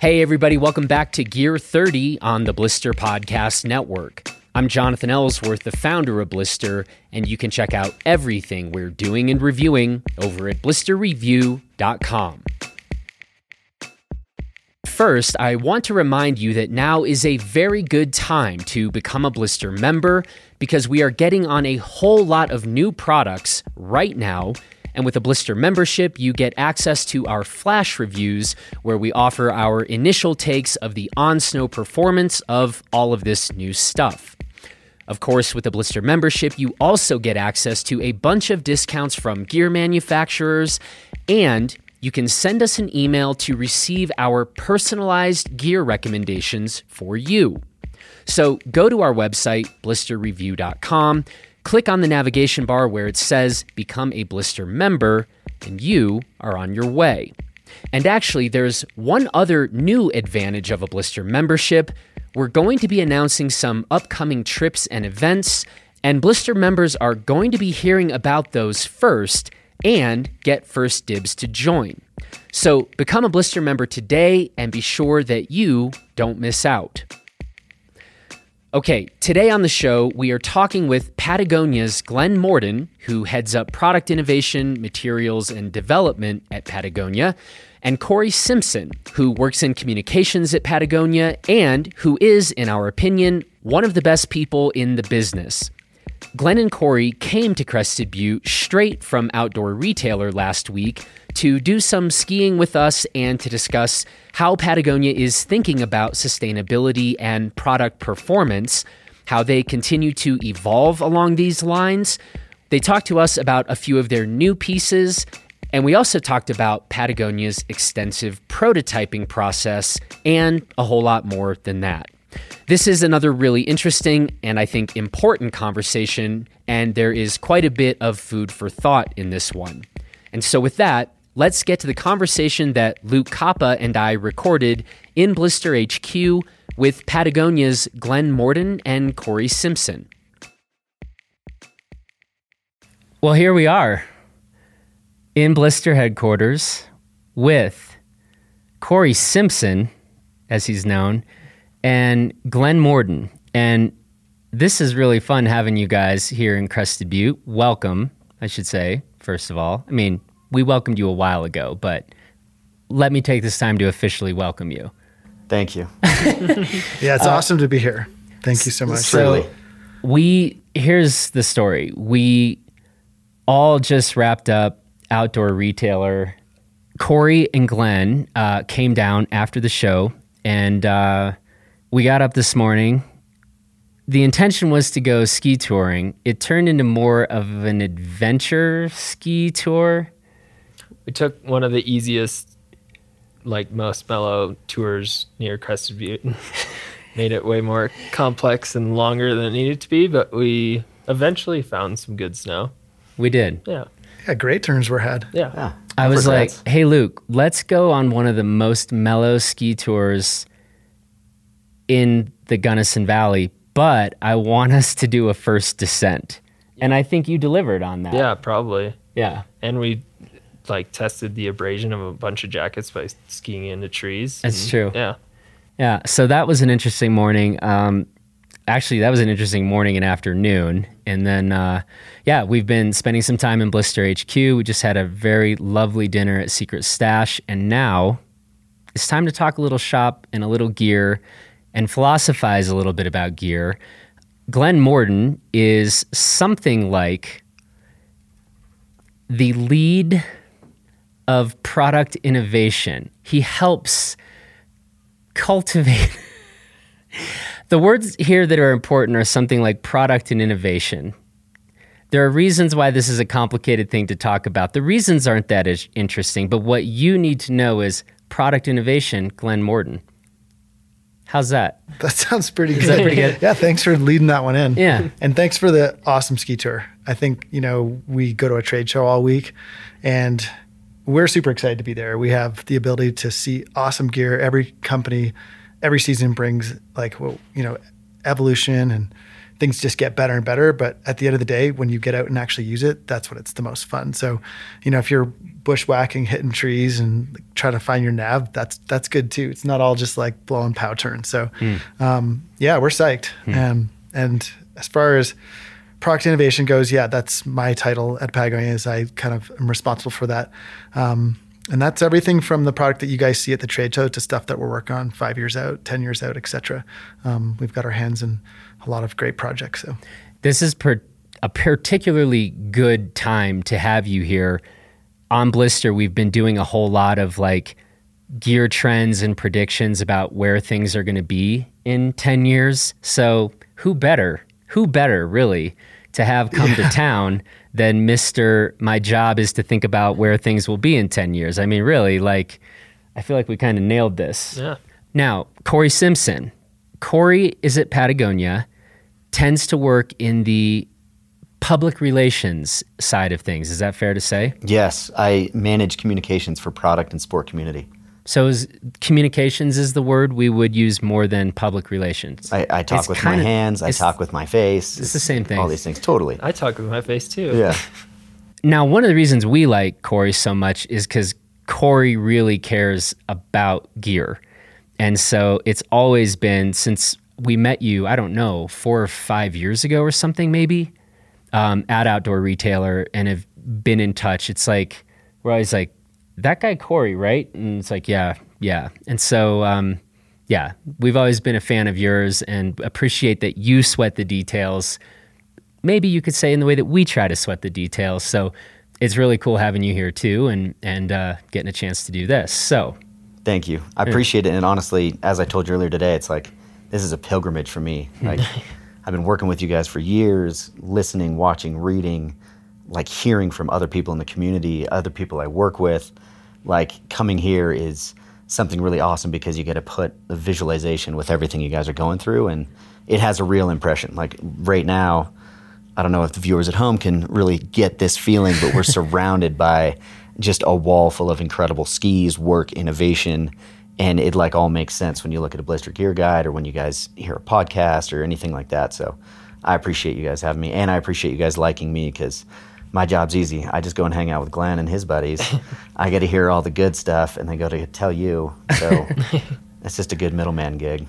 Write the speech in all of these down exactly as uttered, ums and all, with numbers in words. Hey everybody, welcome back to Gear thirty on the Blister Podcast Network. I'm Jonathan Ellsworth, the founder of Blister, and you can check out everything we're doing and reviewing over at blister review dot com. First, I want to remind you that now is a very good time to become a Blister member because we are getting on a whole lot of new products right now. And with a Blister membership, you get access to our flash reviews where we offer our initial takes of the on-snow performance of all of this new stuff. Of course, with a Blister membership, you also get access to a bunch of discounts from gear manufacturers, and you can send us an email to receive our personalized gear recommendations for you. So go to our website, blister review dot com, click on the navigation bar where it says Become a Blister Member, and you are on your way. And actually, there's one other new advantage of a Blister membership. We're going to be announcing some upcoming trips and events, and Blister members are going to be hearing about those first and get first dibs to join. So become a Blister member today and be sure that you don't miss out. Okay, today on the show, we are talking with Patagonia's Glenn Morton, who heads up product innovation, materials, and development at Patagonia, and Corey Simpson, who works in communications at Patagonia and who is, in our opinion, one of the best people in the business. Glenn and Corey came to Crested Butte straight from Outdoor Retailer last week to do some skiing with us and to discuss how Patagonia is thinking about sustainability and product performance, how they continue to evolve along these lines. They talked to us about a few of their new pieces, and we also talked about Patagonia's extensive prototyping process and a whole lot more than that. This is another really interesting and I think important conversation, and there is quite a bit of food for thought in this one. And so with that, let's get to the conversation that Luke Coppa and I recorded in Blister H Q with Patagonia's Glenn Morton and Corey Simpson. Well, here we are in Blister headquarters with Corey Simpson, as he's known, and Glenn Morton. And this is really fun having you guys here in Crested Butte. Welcome, I should say, first of all. I mean, we welcomed you a while ago, but let me take this time to officially welcome you. Thank you. Yeah, it's uh, awesome to be here. Thank you so much. So we, here's the story. We all just wrapped up Outdoor Retailer. Corey and Glenn uh, came down after the show, and uh, we got up this morning. The intention was to go ski touring. It turned into more of an adventure ski tour. We took one of the easiest, like most mellow tours near Crested Butte. Made it way more complex and longer than it needed to be, but we eventually found some good snow. We did. Yeah. Yeah, great turns were had. Yeah. yeah. I was like, hey, Luke, let's go on one of the most mellow ski tours in the Gunnison Valley, but I want us to do a first descent. And I think you delivered on that. Yeah, probably. Yeah. And we like tested the abrasion of a bunch of jackets by skiing into trees. That's and, true. Yeah. Yeah. So that was an interesting morning. Um, actually, that was an interesting morning and afternoon. And then, uh, yeah, we've been spending some time in Blister H Q. We just had a very lovely dinner at Secret Stash. And now it's time to talk a little shop and a little gear and philosophize a little bit about gear. Glenn Morton is something like the lead of product innovation. He helps cultivate... The words here that are important are something like product and innovation. There are reasons why this is a complicated thing to talk about. The reasons aren't that interesting, but what you need to know is product innovation, Glenn Morton. How's that? That sounds pretty good. Is that pretty good? Yeah, thanks for leading that one in. Yeah. And thanks for the awesome ski tour. I think, you know, we go to a trade show all week, and we're super excited to be there. We have the ability to see awesome gear. Every company, every season brings, like, well, you know, evolution and things just get better and better. But at the end of the day, when you get out and actually use it, that's when it's the most fun. So, you know, if you're bushwhacking, hitting trees and like, trying to find your nav, that's, that's good too. It's not all just like blowing pow turns. So, mm. um, yeah, we're psyched. Mm. Um, and as far as product innovation goes, yeah, that's my title at Patagonia, is I kind of am responsible for that. Um, And that's everything from the product that you guys see at the trade show to stuff that we're working on five years out, ten years out, et cetera. Um, we've got our hands in a lot of great projects. So this is per- a particularly good time to have you here. On Blister, we've been doing a whole lot of like gear trends and predictions about where things are going to be in ten years. So who better, who better really to have come yeah. to town than Mister My job is to think about where things will be in ten years. I mean, really, like, I feel like we kind of nailed this. Yeah. Now, Corey Simpson. Corey is at Patagonia, tends to work in the public relations side of things. Is that fair to say? Yes, I manage communications for product and sport community. So is, communications is the word we would use more than public relations. I, I talk it's with kinda, my hands. I talk with my face. It's, it's the same thing. All these things. Totally. I talk with my face too. Yeah. Now, one of the reasons we like Corey so much is because Corey really cares about gear. And so it's always been, since we met you, I don't know, four or five years ago or something maybe, um, at Outdoor Retailer, and have been in touch. It's like, we're always like, that guy Corey, right? And it's like, yeah, yeah. And so, um, yeah, we've always been a fan of yours and appreciate that you sweat the details. Maybe you could say in the way that we try to sweat the details. So it's really cool having you here too, and, and uh, getting a chance to do this. So thank you. I appreciate yeah. it. And honestly, as I told you earlier today, it's like, this is a pilgrimage for me. Like, I've been working with you guys for years, listening, watching, reading, like hearing from other people in the community, other people I work with. Like, coming here is something really awesome because you get to put a visualization with everything you guys are going through, and it has a real impression. Like right now, I don't know if the viewers at home can really get this feeling, but we're surrounded by just a wall full of incredible skis, work, innovation, and it like all makes sense when you look at a Blister Gear Guide or when you guys hear a podcast or anything like that. So I appreciate you guys having me, and I appreciate you guys liking me, because my job's easy. I just go and hang out with Glenn and his buddies. I get to hear all the good stuff, and they go to tell you. So it's just a good middleman gig.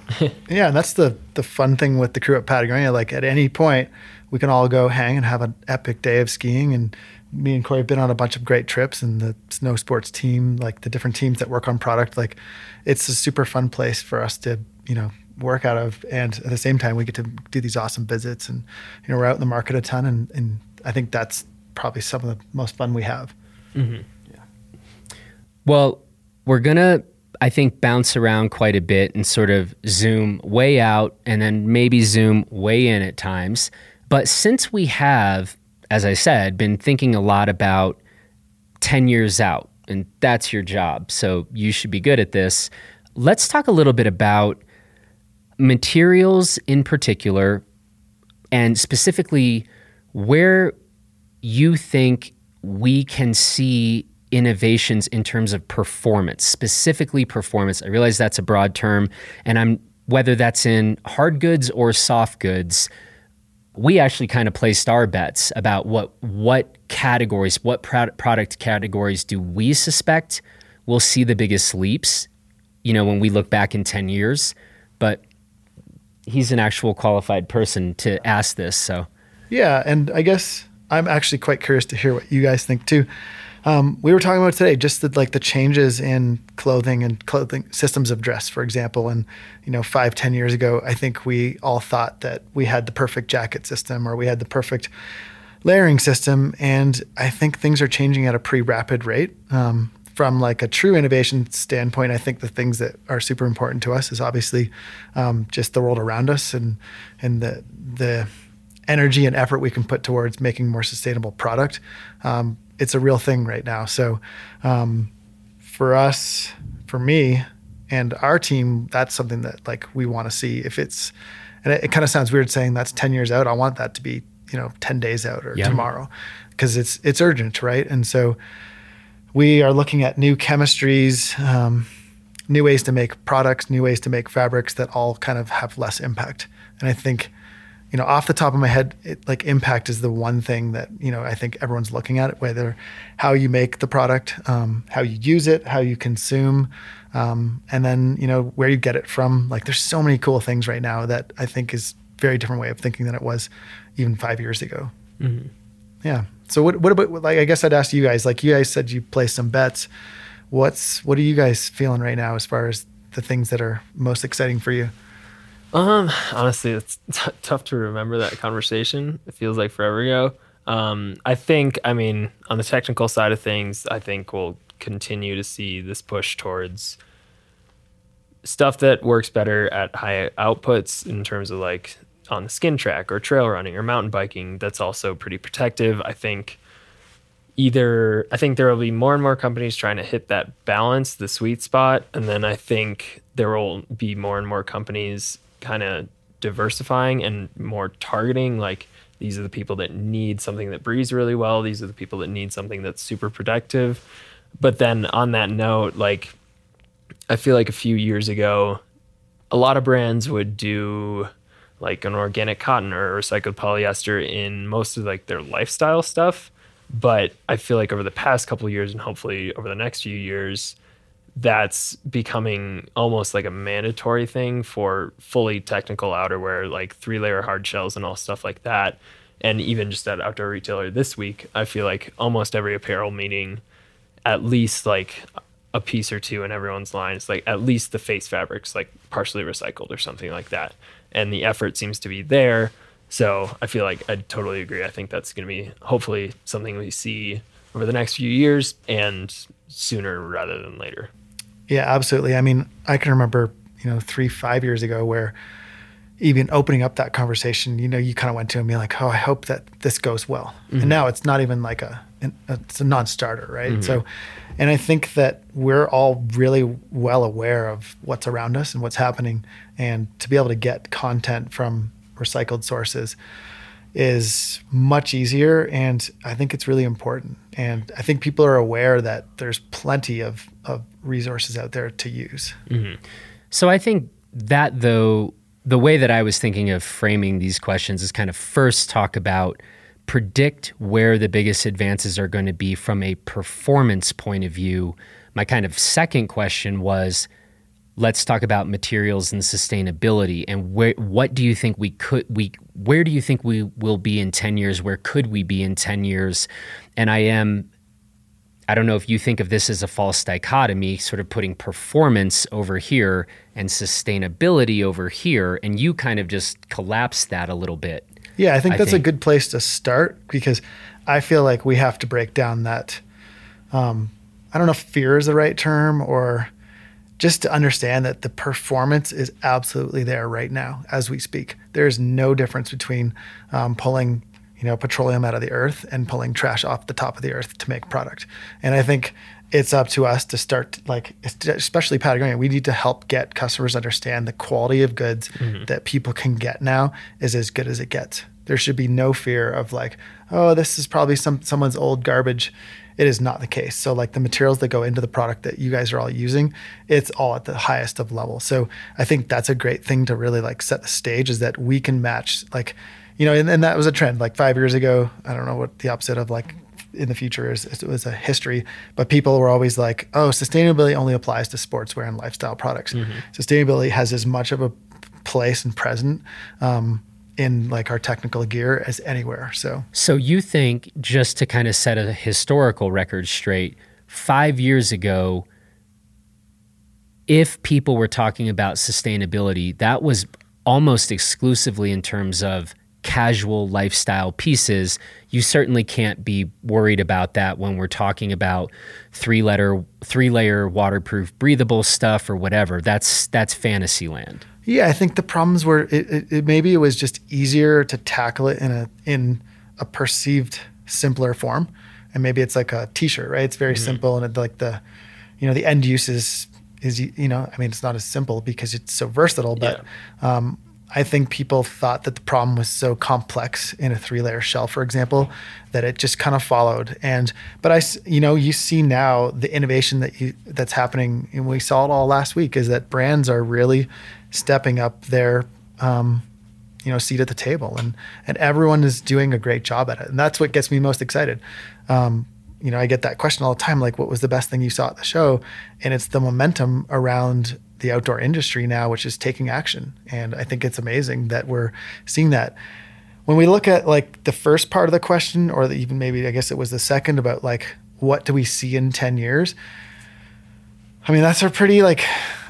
Yeah, and that's the the fun thing with the crew at Patagonia. Like, at any point, we can all go hang and have an epic day of skiing. And me and Corey have been on a bunch of great trips, and the snow sports team, like the different teams that work on product, like it's a super fun place for us to, you know, work out of. And at the same time, we get to do these awesome visits, and, you know, we're out in the market a ton. And, and I think that's probably some of the most fun we have. Mm-hmm. Yeah. Well, we're going to, I think, bounce around quite a bit and sort of zoom way out and then maybe zoom way in at times. But since we have, as I said, been thinking a lot about ten years out, and that's your job, so you should be good at this, let's talk a little bit about materials in particular, and specifically where you think we can see innovations in terms of performance, specifically performance. I realize that's a broad term, and I'm whether that's in hard goods or soft goods, we actually kind of placed our bets about what what categories, what product product categories do we suspect will see the biggest leaps, you know, when we look back in ten years. But he's an actual qualified person to ask this, so. Yeah, and I guess I'm actually quite curious to hear what you guys think too. Um, we were talking about today just the, like the changes in clothing and clothing systems of dress, for example. And, you know, five, ten years ago, I think we all thought that we had the perfect jacket system or we had the perfect layering system. And I think things are changing at a pretty rapid rate. Um, from like a true innovation standpoint, I think the things that are super important to us is obviously um, just the world around us and and the the energy and effort we can put towards making more sustainable product. Um, it's a real thing right now. So um, for us, for me and our team, that's something that like we want to see. If it's, and it, it kind of sounds weird saying that's ten years out. I want that to be, you know, ten days out or yeah. tomorrow, because it's, it's urgent, right? And so we are looking at new chemistries, um, new ways to make products, new ways to make fabrics that all kind of have less impact. And I think you know, off the top of my head, it, like impact is the one thing that, you know, I think everyone's looking at it, whether how you make the product, um, how you use it, how you consume, um, and then, you know, where you get it from. Like there's so many cool things right now that I think is very different way of thinking than it was even five years ago. Mm-hmm. Yeah. So what, what about, like, I guess I'd ask you guys, like you guys said you placed some bets. What's, what are you guys feeling right now as far as the things that are most exciting for you? Um, honestly, it's t- tough to remember that conversation. It feels like forever ago. Um, I think, I mean, on the technical side of things, I think we'll continue to see this push towards stuff that works better at high outputs in terms of like on the skin track or trail running or mountain biking. That's also pretty protective. I think either, I think there will be more and more companies trying to hit that balance, the sweet spot. And then I think there will be more and more companies kind of diversifying and more targeting, like these are the people that need something that breathes really well, these are the people that need something that's super productive. But then on that note, like I feel like a few years ago a lot of brands would do like an organic cotton or recycled polyester in most of like their lifestyle stuff, but I feel like over the past couple of years and hopefully over the next few years, that's becoming almost like a mandatory thing for fully technical outerwear, like three layer hard shells and all stuff like that. And even just at Outdoor Retailer this week, I feel like almost every apparel meeting, at least like a piece or two in everyone's line, it's like at least the face fabrics, like partially recycled or something like that. And the effort seems to be there. So I feel like I totally agree. I think that's going to be hopefully something we see over the next few years and sooner rather than later. Yeah, absolutely. I mean, I can remember, you know, three, five years ago where even opening up that conversation, you know, you kind of went to and be like, oh, I hope that this goes well. Mm-hmm. And now it's not even like a, it's a non-starter, right? Mm-hmm. So, and I think that we're all really well aware of what's around us and what's happening. And to be able to get content from recycled sources is much easier, and I think it's really important. And I think people are aware that there's plenty of, of resources out there to use. Mm-hmm. So I think that, though, the way that I was thinking of framing these questions is kind of first talk about predict where the biggest advances are going to be from a performance point of view. My kind of second question was, let's talk about materials and sustainability, and where, what do you think we could, we, where do you think we will be in ten years? Where could we be in ten years? And I am, I don't know if you think of this as a false dichotomy, sort of putting performance over here and sustainability over here, and you kind of just collapse that a little bit. Yeah, I think I that's think. a good place to start, because I feel like we have to break down that, um, I don't know if fear is the right term, or just to understand that the performance is absolutely there right now as we speak. There's no difference between um, pulling, you know, petroleum out of the earth and pulling trash off the top of the earth to make product. And I think it's up to us to start, like, especially Patagonia, we need to help get customers understand the quality of goods mm-hmm. that people can get now is as good as it gets. There should be no fear of like, oh, this is probably some someone's old garbage. It is not the case. So like the materials that go into the product that you guys are all using, it's all at the highest of level. So I think that's a great thing to really like set the stage, is that we can match, like, you know, and, and that was a trend like five years ago. I don't know what the opposite of like in the future is, it was a history, but people were always like, oh, sustainability only applies to sportswear and lifestyle products. Mm-hmm. Sustainability has as much of a place and present, um, in like our technical gear as anywhere. So so you think, just to kind of set a historical record straight, five years ago, if people were talking about sustainability, that was almost exclusively in terms of casual lifestyle pieces. You certainly can't be worried about that when we're talking about three-letter, three-layer waterproof breathable stuff or whatever. That's that's fantasy land. Yeah, I think the problems were it, it, it maybe it was just easier to tackle it in a in a perceived simpler form, and maybe it's like a t-shirt, right? It's very mm-hmm. simple, and it, like the, you know, the end use is is you know, I mean, it's not as simple because it's so versatile. But yeah. um, I think people thought that the problem was so complex in a three-layer shell, for example, that it just kind of followed. And but I, you know, you see now the innovation that you, that's happening, and we saw it all last week, is that brands are really stepping up their um, you know, seat at the table, and and everyone is doing a great job at it. And that's what gets me most excited. Um, you know, I get that question all the time, like, what was the best thing you saw at the show? And it's the momentum around the outdoor industry now, which is taking action. And I think it's amazing that we're seeing that. When we look at like the first part of the question, or the, even maybe, I guess it was the second, about like, what do we see in ten years? I mean, that's a pretty like,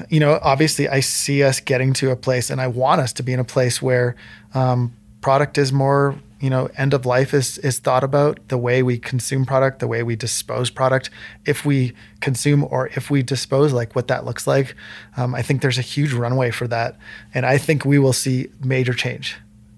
you know, obviously I see us getting to a place, and I want us to be in a place where um, product is more, you know, end of life is is thought about, the way we consume product, the way we dispose product, if we consume or if we dispose, like what that looks like. Um, I think there's a huge runway for that. And I think we will see major change.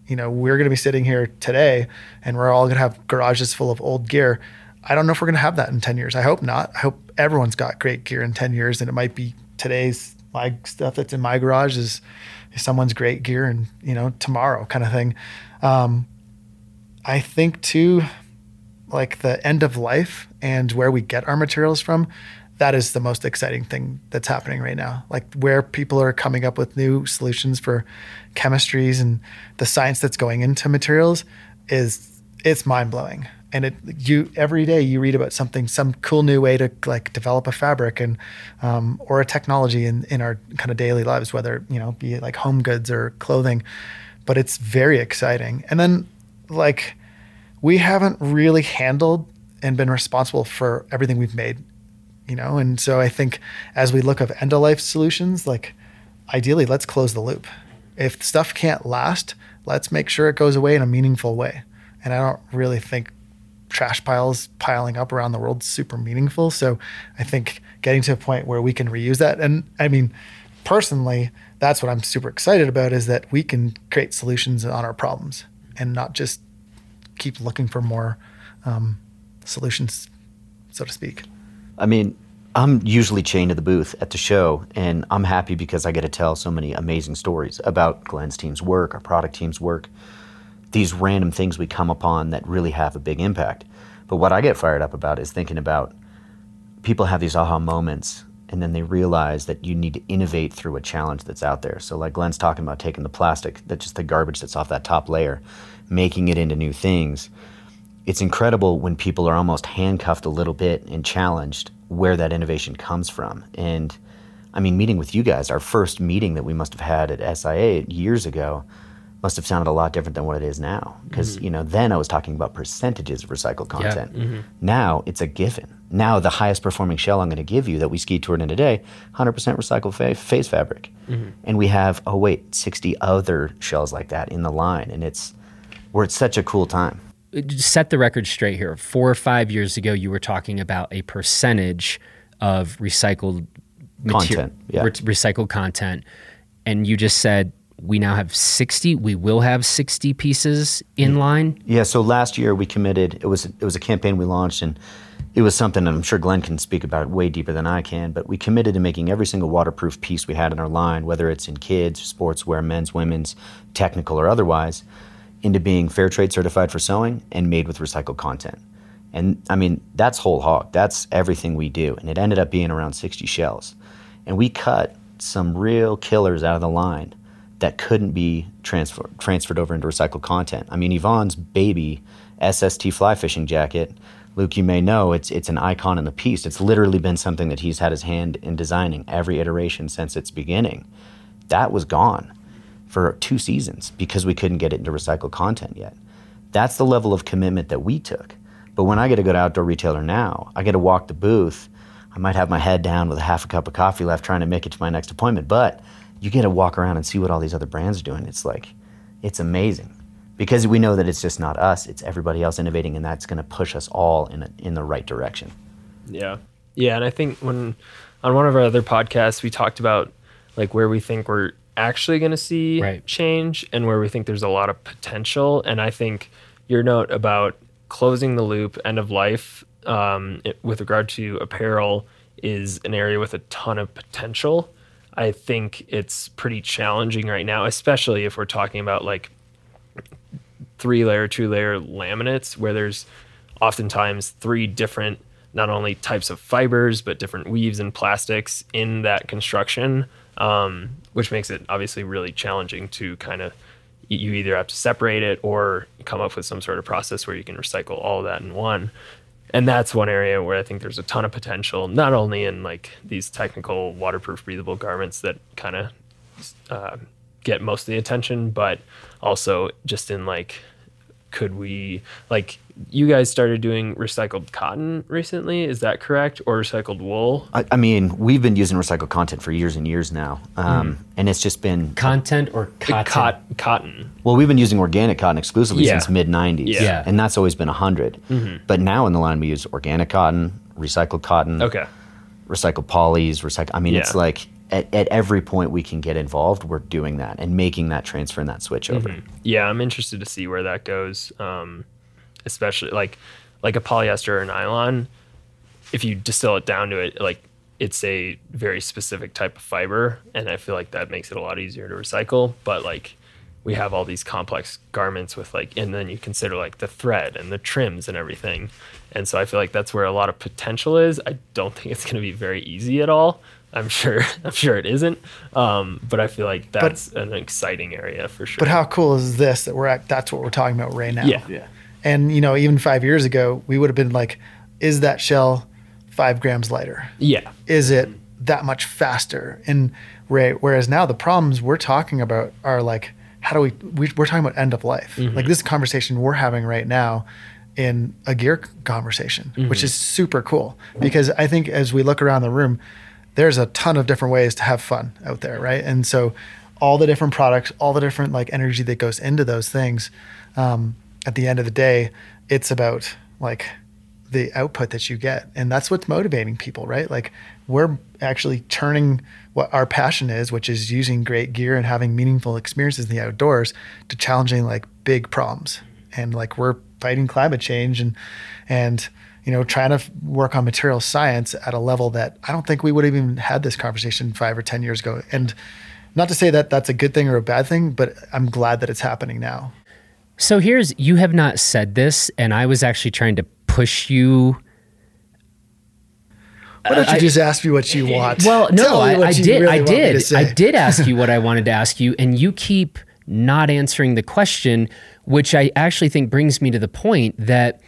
You know, we're going to be sitting here today and we're all going to have garages full of old gear. I don't know if we're going to have that in ten years. I hope not. I hope everyone's got great gear in ten years, and it might be today's my stuff that's in my garage is, is someone's great gear, and, you know, tomorrow kind of thing. Um, I think too, like the end of life and where we get our materials from, that is the most exciting thing that's happening right now. Like where people are coming up with new solutions for chemistries, and the science that's going into materials is, it's mind blowing. And it, you, every day you read about something, some cool new way to like develop a fabric and um, or a technology in, in our kind of daily lives, whether, you know, be it like home goods or clothing, but it's very exciting. And then like we haven't really handled and been responsible for everything we've made, you know? And so I think as we look at end of life solutions, like ideally let's close the loop. If stuff can't last, let's make sure it goes away in a meaningful way. And I don't really think trash piles piling up around the world super meaningful. So I think getting to a point where we can reuse that. And I mean, personally, that's what I'm super excited about, is that we can create solutions on our problems and not just keep looking for more um, solutions, so to speak. I mean, I'm usually chained to the booth at the show, and I'm happy because I get to tell so many amazing stories about Glenn's team's work, our product team's work, these random things we come upon that really have a big impact. But what I get fired up about is thinking about people have these aha moments, and then they realize that you need to innovate through a challenge that's out there. So like Glenn's talking about taking the plastic, that's just the garbage that's off that top layer, making it into new things. It's incredible when people are almost handcuffed a little bit and challenged where that innovation comes from. And I mean, meeting with you guys, our first meeting that we must've had at S I A years ago, must have sounded a lot different than what it is now. Because, mm-hmm. you know, then I was talking about percentages of recycled content. Yeah. Mm-hmm. Now it's a given. Now the highest performing shell I'm gonna give you that we ski toured in today, one hundred percent recycled fa- face fabric. Mm-hmm. And we have, oh wait, sixty other shells like that in the line. And it's, we're at such a cool time. Set the record straight here. Four or five years ago, you were talking about a percentage of recycled content, mater- yeah. re- recycled content. And you just said, we now have sixty, we will have sixty pieces in line. Yeah, so last year we committed, it was it was a campaign we launched, and it was something, I'm sure Glenn can speak about it way deeper than I can, but we committed to making every single waterproof piece we had in our line, whether it's in kids, sportswear, men's, women's, technical or otherwise, into being fair trade certified for sewing and made with recycled content. And I mean, that's whole hog, that's everything we do. And it ended up being around sixty shells. And we cut some real killers out of the line that couldn't be transfer, transferred over into recycled content. I mean, Yvonne's baby S S T fly fishing jacket, Luke, you may know, it's it's an icon in the piece. It's literally been something that he's had his hand in designing every iteration since its beginning. That was gone for two seasons because we couldn't get it into recycled content yet. That's the level of commitment that we took. But when I get to go to Outdoor Retailer now, I get to walk the booth. I might have my head down with a half a cup of coffee left trying to make it to my next appointment, but you get to walk around and see what all these other brands are doing. It's like, it's amazing. Because we know that it's just not us, it's everybody else innovating, and that's gonna push us all in a, in the right direction. Yeah, yeah, and I think when, on one of our other podcasts, we talked about like where we think we're actually gonna see right. change and where we think there's a lot of potential. And I think your note about closing the loop, end of life, um, it, with regard to apparel is an area with a ton of potential. I think it's pretty challenging right now, especially if we're talking about like three layer, two layer laminates, where there's oftentimes three different, not only types of fibers, but different weaves and plastics in that construction, um, which makes it obviously really challenging to kind of you either have to separate it or come up with some sort of process where you can recycle all of that in one. And that's one area where I think there's a ton of potential, not only in like these technical waterproof breathable garments that kind of uh, get most of the attention, but also just in like, could we, like you guys started doing recycled cotton recently, is that correct? Or recycled wool? I, I mean, we've been using recycled content for years and years now. Um, mm-hmm. And it's just been... Content or cotton? Cot- cotton. Well, we've been using organic cotton exclusively yeah. since mid nineties. Yeah. yeah. And that's always been one hundred. Mm-hmm. But now in the line we use organic cotton, recycled cotton, okay. recycled polys, recycled... I mean, yeah. it's like... At, at every point we can get involved, we're doing that and making that transfer and that switch over. Mm-hmm. Yeah, I'm interested to see where that goes, um, especially like like a polyester or a nylon. If you distill it down to it, like it's a very specific type of fiber, and I feel like that makes it a lot easier to recycle. But like we have all these complex garments with like, and then you consider like the thread and the trims and everything. And so I feel like that's where a lot of potential is. I don't think it's going to be very easy at all. I'm sure I'm sure it isn't, um, but I feel like that's but, an exciting area for sure. But how cool is this that we're at, that's what we're talking about right now. Yeah. yeah. And, you know, even five years ago, we would have been like, is that shell five grams lighter? Yeah. Is it that much faster? And right, whereas now the problems we're talking about are like, how do we, we we're talking about end of life. Mm-hmm. Like this conversation we're having right now in a gear conversation, mm-hmm. which is super cool because I think as we look around the room, there's a ton of different ways to have fun out there, right? And so all the different products, all the different like energy that goes into those things, um, at the end of the day, it's about like the output that you get. And that's what's motivating people, right? Like we're actually turning what our passion is, which is using great gear and having meaningful experiences in the outdoors, to challenging like big problems. And like we're fighting climate change and and you know, trying to f- work on material science at a level that I don't think we would have even had this conversation five or ten years ago. And not to say that that's a good thing or a bad thing, but I'm glad that it's happening now. So here's, you have not said this, and I was actually trying to push you. Why don't you I, just ask me what you want? Well, no, I, I did. Really I did. I did ask you what I wanted to ask you, and you keep not answering the question, which I actually think brings me to the point that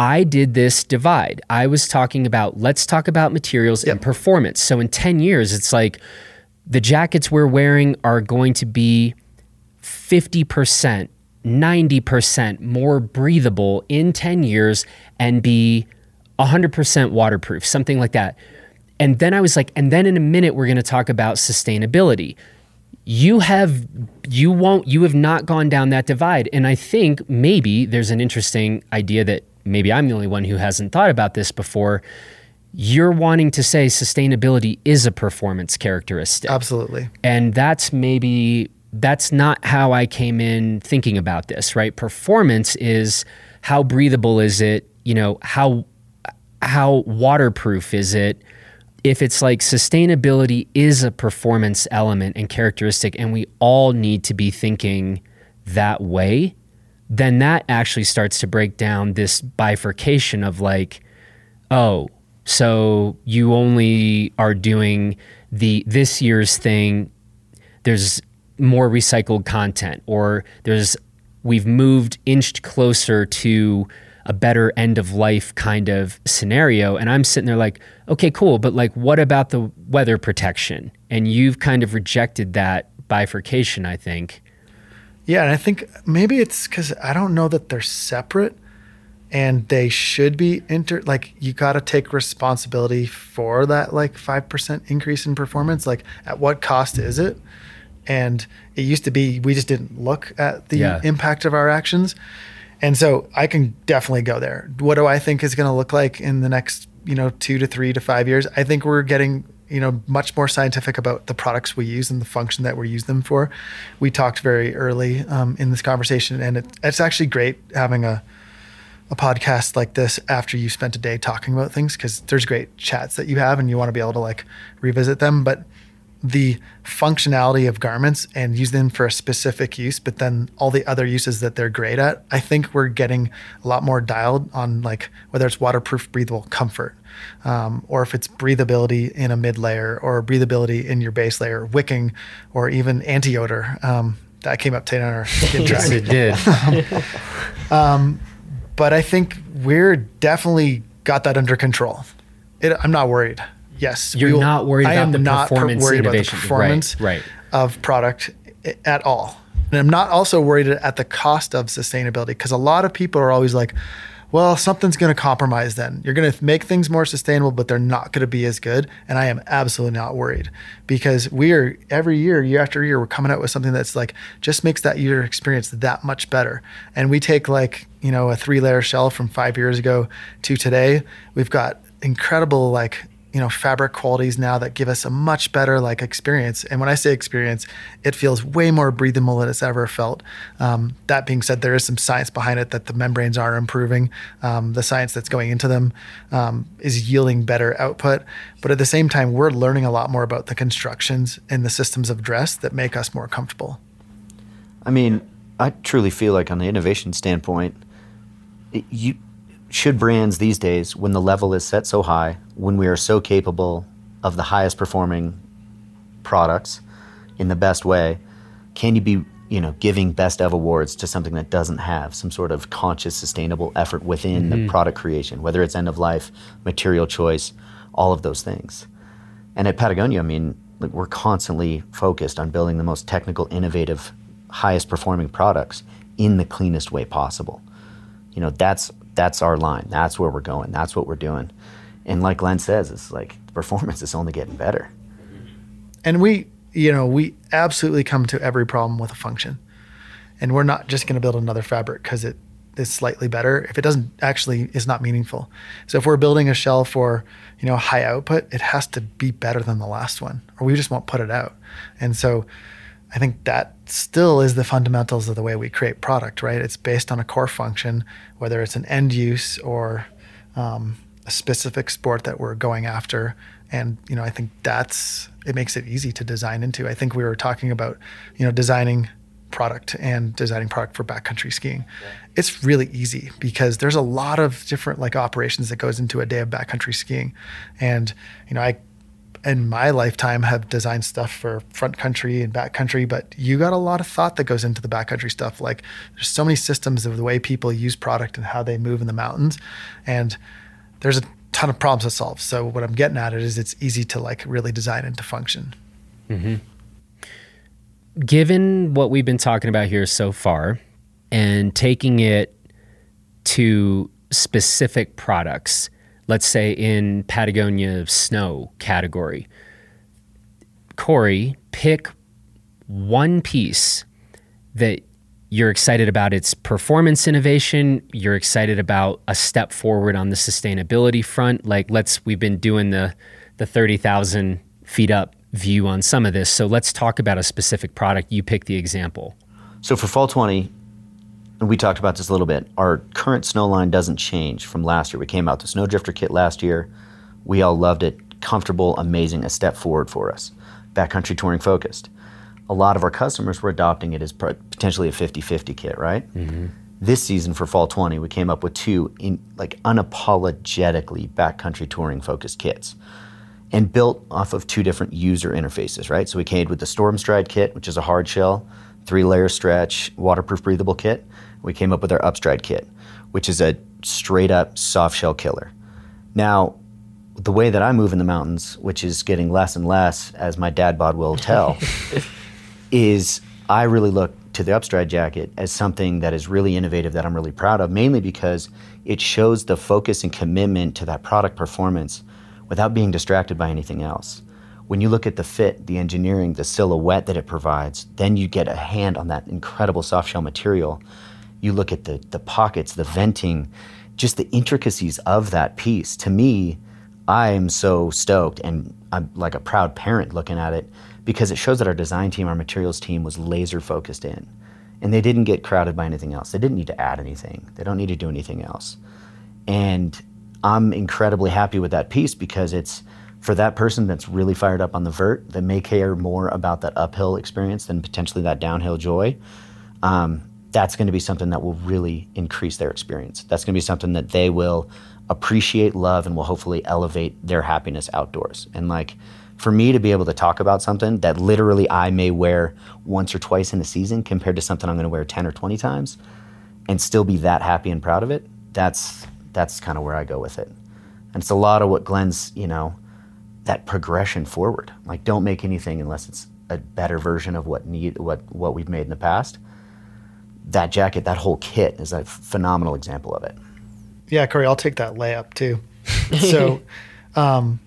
I did this divide. I was talking about, let's talk about materials yep. and performance. So in ten years, it's like the jackets we're wearing are going to be fifty percent, ninety percent more breathable in ten years and be one hundred percent waterproof, something like that. And then I was like, and then in a minute, we're going to talk about sustainability. You have, you won't, you have not gone down that divide. And I think maybe there's an interesting idea that maybe I'm the only one who hasn't thought about this before. You're wanting to say sustainability is a performance characteristic. Absolutely. And that's maybe, that's not how I came in thinking about this, right? Performance is how breathable is it? You know, how, how waterproof is it? If it's like sustainability is a performance element and characteristic, and we all need to be thinking that way, then that actually starts to break down this bifurcation of like, oh, so you only are doing the this year's thing, there's more recycled content, or there's we've moved inched closer to a better end of life kind of scenario. And I'm sitting there like, okay, cool, but like what about the weather protection? And you've kind of rejected that bifurcation, I think. Yeah, and I think maybe it's because I don't know that they're separate and they should be inter... Like, you got to take responsibility for that, like, five percent increase in performance. Like, at what cost is it? And it used to be we just didn't look at the yeah. impact of our actions. And so I can definitely go there. What do I think is going to look like in the next, you know, two to three to five years? I think we're getting... you know, much more scientific about the products we use and the function that we use them for. We talked very early um, in this conversation, and it, it's actually great having a a podcast like this after you spent a day talking about things, because there's great chats that you have and you want to be able to like revisit them. But the functionality of garments and use them for a specific use, but then all the other uses that they're great at, I think we're getting a lot more dialed on like whether it's waterproof, breathable comfort. Um, or if it's breathability in a mid layer or breathability in your base layer, wicking, or even anti-odor. Um, that came up tight on our skin track. Yes, it did. um, but I think we're definitely got that under control. It, I'm not worried. Yes. You're will, not worried I about am the not performance worried innovation. About the performance right, right. of product at all. And I'm not also worried at the cost of sustainability, because a lot of people are always like, well, something's going to compromise then. You're going to make things more sustainable, but they're not going to be as good. And I am absolutely not worried, because we are every year, year after year, we're coming out with something that's like, just makes that user experience that much better. And we take like, you know, a three layer shell from five years ago to today. We've got incredible like, you know, fabric qualities now that give us a much better like experience. And when I say experience, it feels way more breathable than it's ever felt. Um, that being said, there is some science behind it that the membranes are improving. Um, the science that's going into them um, is yielding better output. But at the same time, we're learning a lot more about the constructions and the systems of dress that make us more comfortable. I mean, I truly feel like on the innovation standpoint, it, you should brands these days, when the level is set so high, when we are so capable of the highest performing products in the best way, can you be, you know, giving best of awards to something that doesn't have some sort of conscious, sustainable effort within mm-hmm. the product creation, whether it's end of life, material choice, all of those things. And at Patagonia, I mean, like, we're constantly focused on building the most technical, innovative, highest performing products in the cleanest way possible. You know, that's That's our line. That's where we're going. That's what we're doing. And like Glenn says, it's like performance is only getting better. And we, you know, we absolutely come to every problem with a function. And we're not just going to build another fabric because it is slightly better. If it doesn't actually, it's not meaningful. So if we're building a shell for, you know, high output, it has to be better than the last one, or we just won't put it out. And so I think that still is the fundamentals of the way we create product, right? It's based on a core function, whether it's an end use or um, a specific sport that we're going after. And, you know, I think that's, it makes it easy to design into. I think we were talking about, you know, designing product and designing product for backcountry skiing. Yeah. It's really easy because there's a lot of different like operations that goes into a day of backcountry skiing. And, you know, I, in my lifetime have designed stuff for front country and back country, but you got a lot of thought that goes into the backcountry stuff. Like there's so many systems of the way people use product and how they move in the mountains. And there's a ton of problems to solve. So what I'm getting at it is it's easy to like really design into function. Mm-hmm. Given what we've been talking about here so far and taking it to specific products, let's say in Patagonia snow category, Corey, pick one piece that you're excited about its performance innovation, you're excited about a step forward on the sustainability front. Like let's, we've been doing the, the thirty thousand feet up view on some of this. So let's talk about a specific product. You pick the example. So for fall twenty, and we talked about this a little bit. Our current snow line doesn't change from last year. We came out the Snowdrifter kit last year. We all loved it. Comfortable, amazing, a step forward for us. Backcountry touring focused. A lot of our customers were adopting it as potentially a fifty-fifty kit, right? Mm-hmm. This season for fall twenty, we came up with two in, like unapologetically backcountry touring focused kits and built off of two different user interfaces, right? So we came with the Stormstride kit, which is a hard shell, three layer stretch, waterproof breathable kit. We came up with our Upstride kit, which is a straight up soft shell killer. Now, the way that I move in the mountains, which is getting less and less, as my dad bod will tell, is I really look to the Upstride jacket as something that is really innovative, that I'm really proud of, mainly because it shows the focus and commitment to that product performance without being distracted by anything else. When you look at the fit, the engineering, the silhouette that it provides, then you get a hand on that incredible soft shell material. You look at the the pockets, the venting, just the intricacies of that piece. To me, I'm so stoked and I'm like a proud parent looking at it because it shows that our design team, our materials team was laser focused in and they didn't get crowded by anything else. They didn't need to add anything. They don't need to do anything else. And I'm incredibly happy with that piece because it's for that person that's really fired up on the vert, that may care more about that uphill experience than potentially that downhill joy. Um, that's going to be something that will really increase their experience. That's going to be something that they will appreciate, love, and will hopefully elevate their happiness outdoors. And like for me to be able to talk about something that literally I may wear once or twice in a season compared to something I'm going to wear ten or twenty times and still be that happy and proud of it, that's that's kind of where I go with it. And it's a lot of what Glenn's, you know, that progression forward. Like, don't make anything unless it's a better version of what need what what we've made in the past. That jacket, that whole kit is a phenomenal example of it. Yeah, Corey, I'll take that layup too. So um,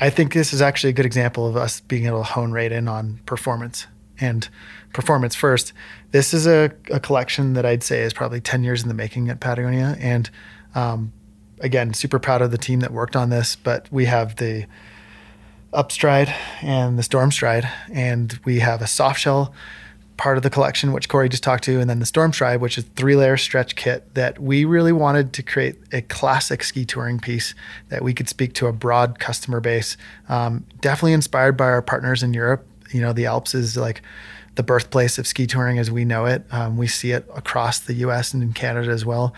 I think this is actually a good example of us being able to hone right in on performance and performance first. This is a, a collection that I'd say is probably ten years in the making at Patagonia. And um, again, super proud of the team that worked on this, but we have the Upstride and the Stormstride, and we have a soft shell part of the collection, which Corey just talked to, and then the Stormstride, which is three-layer stretch kit that we really wanted to create a classic ski touring piece that we could speak to a broad customer base. Um, definitely inspired by our partners in Europe. You know, the Alps is like the birthplace of ski touring as we know it. Um, we see it across the U S and in Canada as well.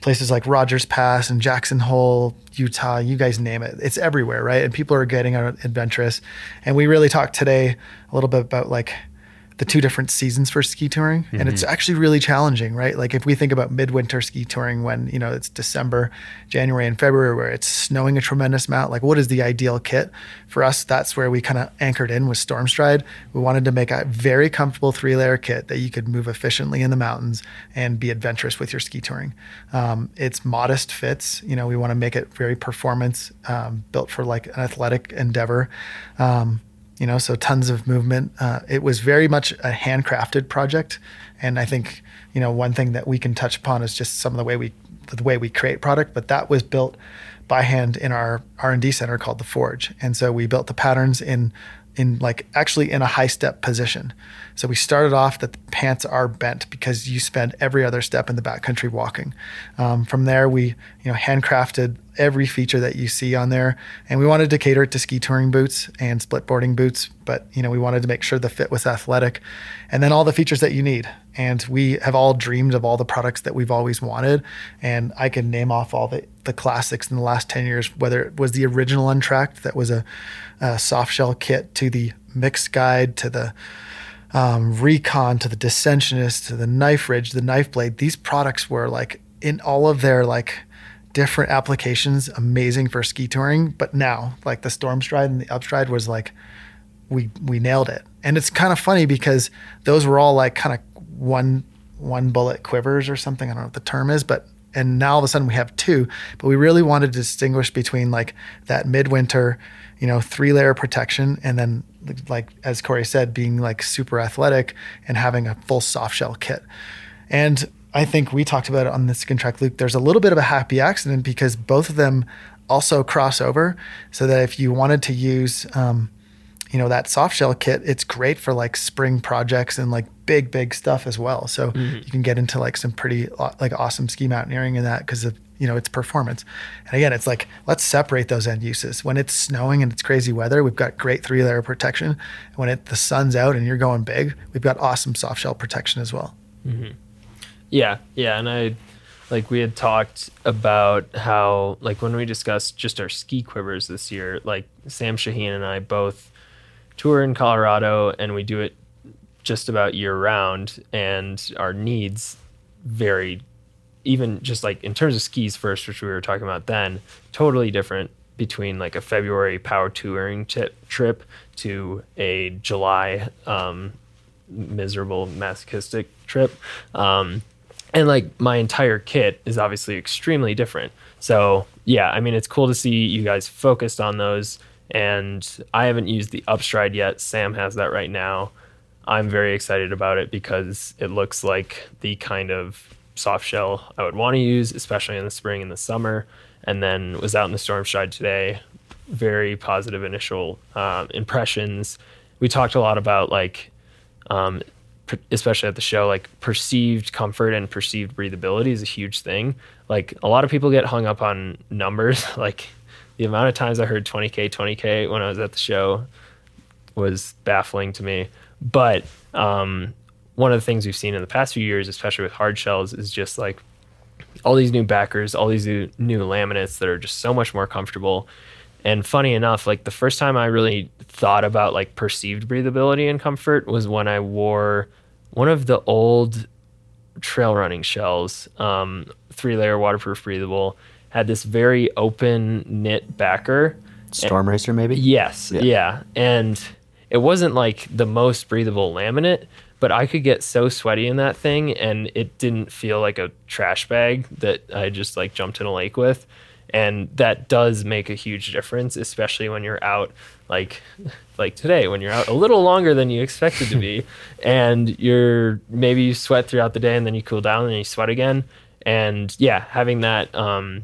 Places like Rogers Pass and Jackson Hole, Utah, you guys name it. It's everywhere, right? And people are getting adventurous. And we really talked today a little bit about like the two different seasons for ski touring. Mm-hmm. And it's actually really challenging, right? Like if we think about midwinter ski touring when, you know, it's December, January, and February where it's snowing a tremendous amount, like what is the ideal kit? For us, that's where we kind of anchored in with Stormstride. We wanted to make a very comfortable three-layer kit that you could move efficiently in the mountains and be adventurous with your ski touring. Um, it's modest fits. You know, we want to make it very performance, um, built for like an athletic endeavor. Um, You know, so tons of movement. Uh, it was very much a handcrafted project, and I think you know one thing that we can touch upon is just some of the way we the way we create product. But that was built by hand in our R and D center called The Forge, and so we built the patterns in in like actually in a high step position. So we started off that the pants are bent because you spend every other step in the backcountry walking. Um, from there, we you know handcrafted every feature that you see on there. And we wanted to cater it to ski touring boots and split boarding boots, but you know we wanted to make sure the fit was athletic and then all the features that you need. And we have all dreamed of all the products that we've always wanted. And I can name off all the, the classics in the last ten years, whether it was the original Untracked that was a, a soft shell kit to the mixed guide, to the um, Recon, to the Dissensionist, to the Knife Ridge, the Knife Blade. These products were like in all of their like different applications, amazing for ski touring. But now, like the Stormstride and the Upstride was like, we we nailed it. And it's kind of funny because those were all like kind of one one bullet quivers or something. I don't know what the term is, but and now all of a sudden we have two. But we really wanted to distinguish between like that midwinter, you know, three layer protection, and then like as Corey said, being like super athletic and having a full soft shell kit. And I think we talked about it on the Skin Track Luke. There's a little bit of a happy accident because both of them also cross over, so that if you wanted to use, um, you know, that soft shell kit, it's great for like spring projects and like big, big stuff as well. So mm-hmm. you can get into like some pretty like awesome ski mountaineering in that because of, you know, its performance. And again, it's like, let's separate those end uses. When it's snowing and it's crazy weather, we've got great three layer protection. When it, the sun's out and you're going big, we've got awesome soft shell protection as well. Mm-hmm. Yeah, yeah, and I, like we had talked about how, like when we discussed just our ski quivers this year, like Sam Shaheen and I both tour in Colorado and we do it just about year round, and our needs vary, even just like in terms of skis first, which we were talking about then, totally different between like a February power touring tip, trip to a July um, miserable masochistic trip. Um, And like my entire kit is obviously extremely different. So yeah, I mean, it's cool to see you guys focused on those. And I haven't used the Upstride yet. Sam has that right now. I'm very excited about it because it looks like the kind of soft shell I would want to use, especially in the spring and the summer. And then was out in the Stormstride today. Very positive initial um, impressions. We talked a lot about like, um, especially at the show, like perceived comfort and perceived breathability is a huge thing. Like a lot of people get hung up on numbers. Like the amount of times I heard twenty K, twenty K when I was at the show was baffling to me. But um, one of the things we've seen in the past few years, especially with hard shells, is just like all these new backers, all these new, new laminates that are just so much more comfortable. And funny enough, like the first time I really thought about like perceived breathability and comfort was when I wore one of the old trail running shells, um, three layer waterproof breathable, had this very open knit backer. Storm Racer maybe? Yes. Yeah. yeah. And it wasn't like the most breathable laminate, but I could get so sweaty in that thing and it didn't feel like a trash bag that I just like jumped in a lake with. And that does make a huge difference, especially when you're out like like today, when you're out a little longer than you expected to be and you're maybe you sweat throughout the day and then you cool down and you sweat again. And yeah, having that, um,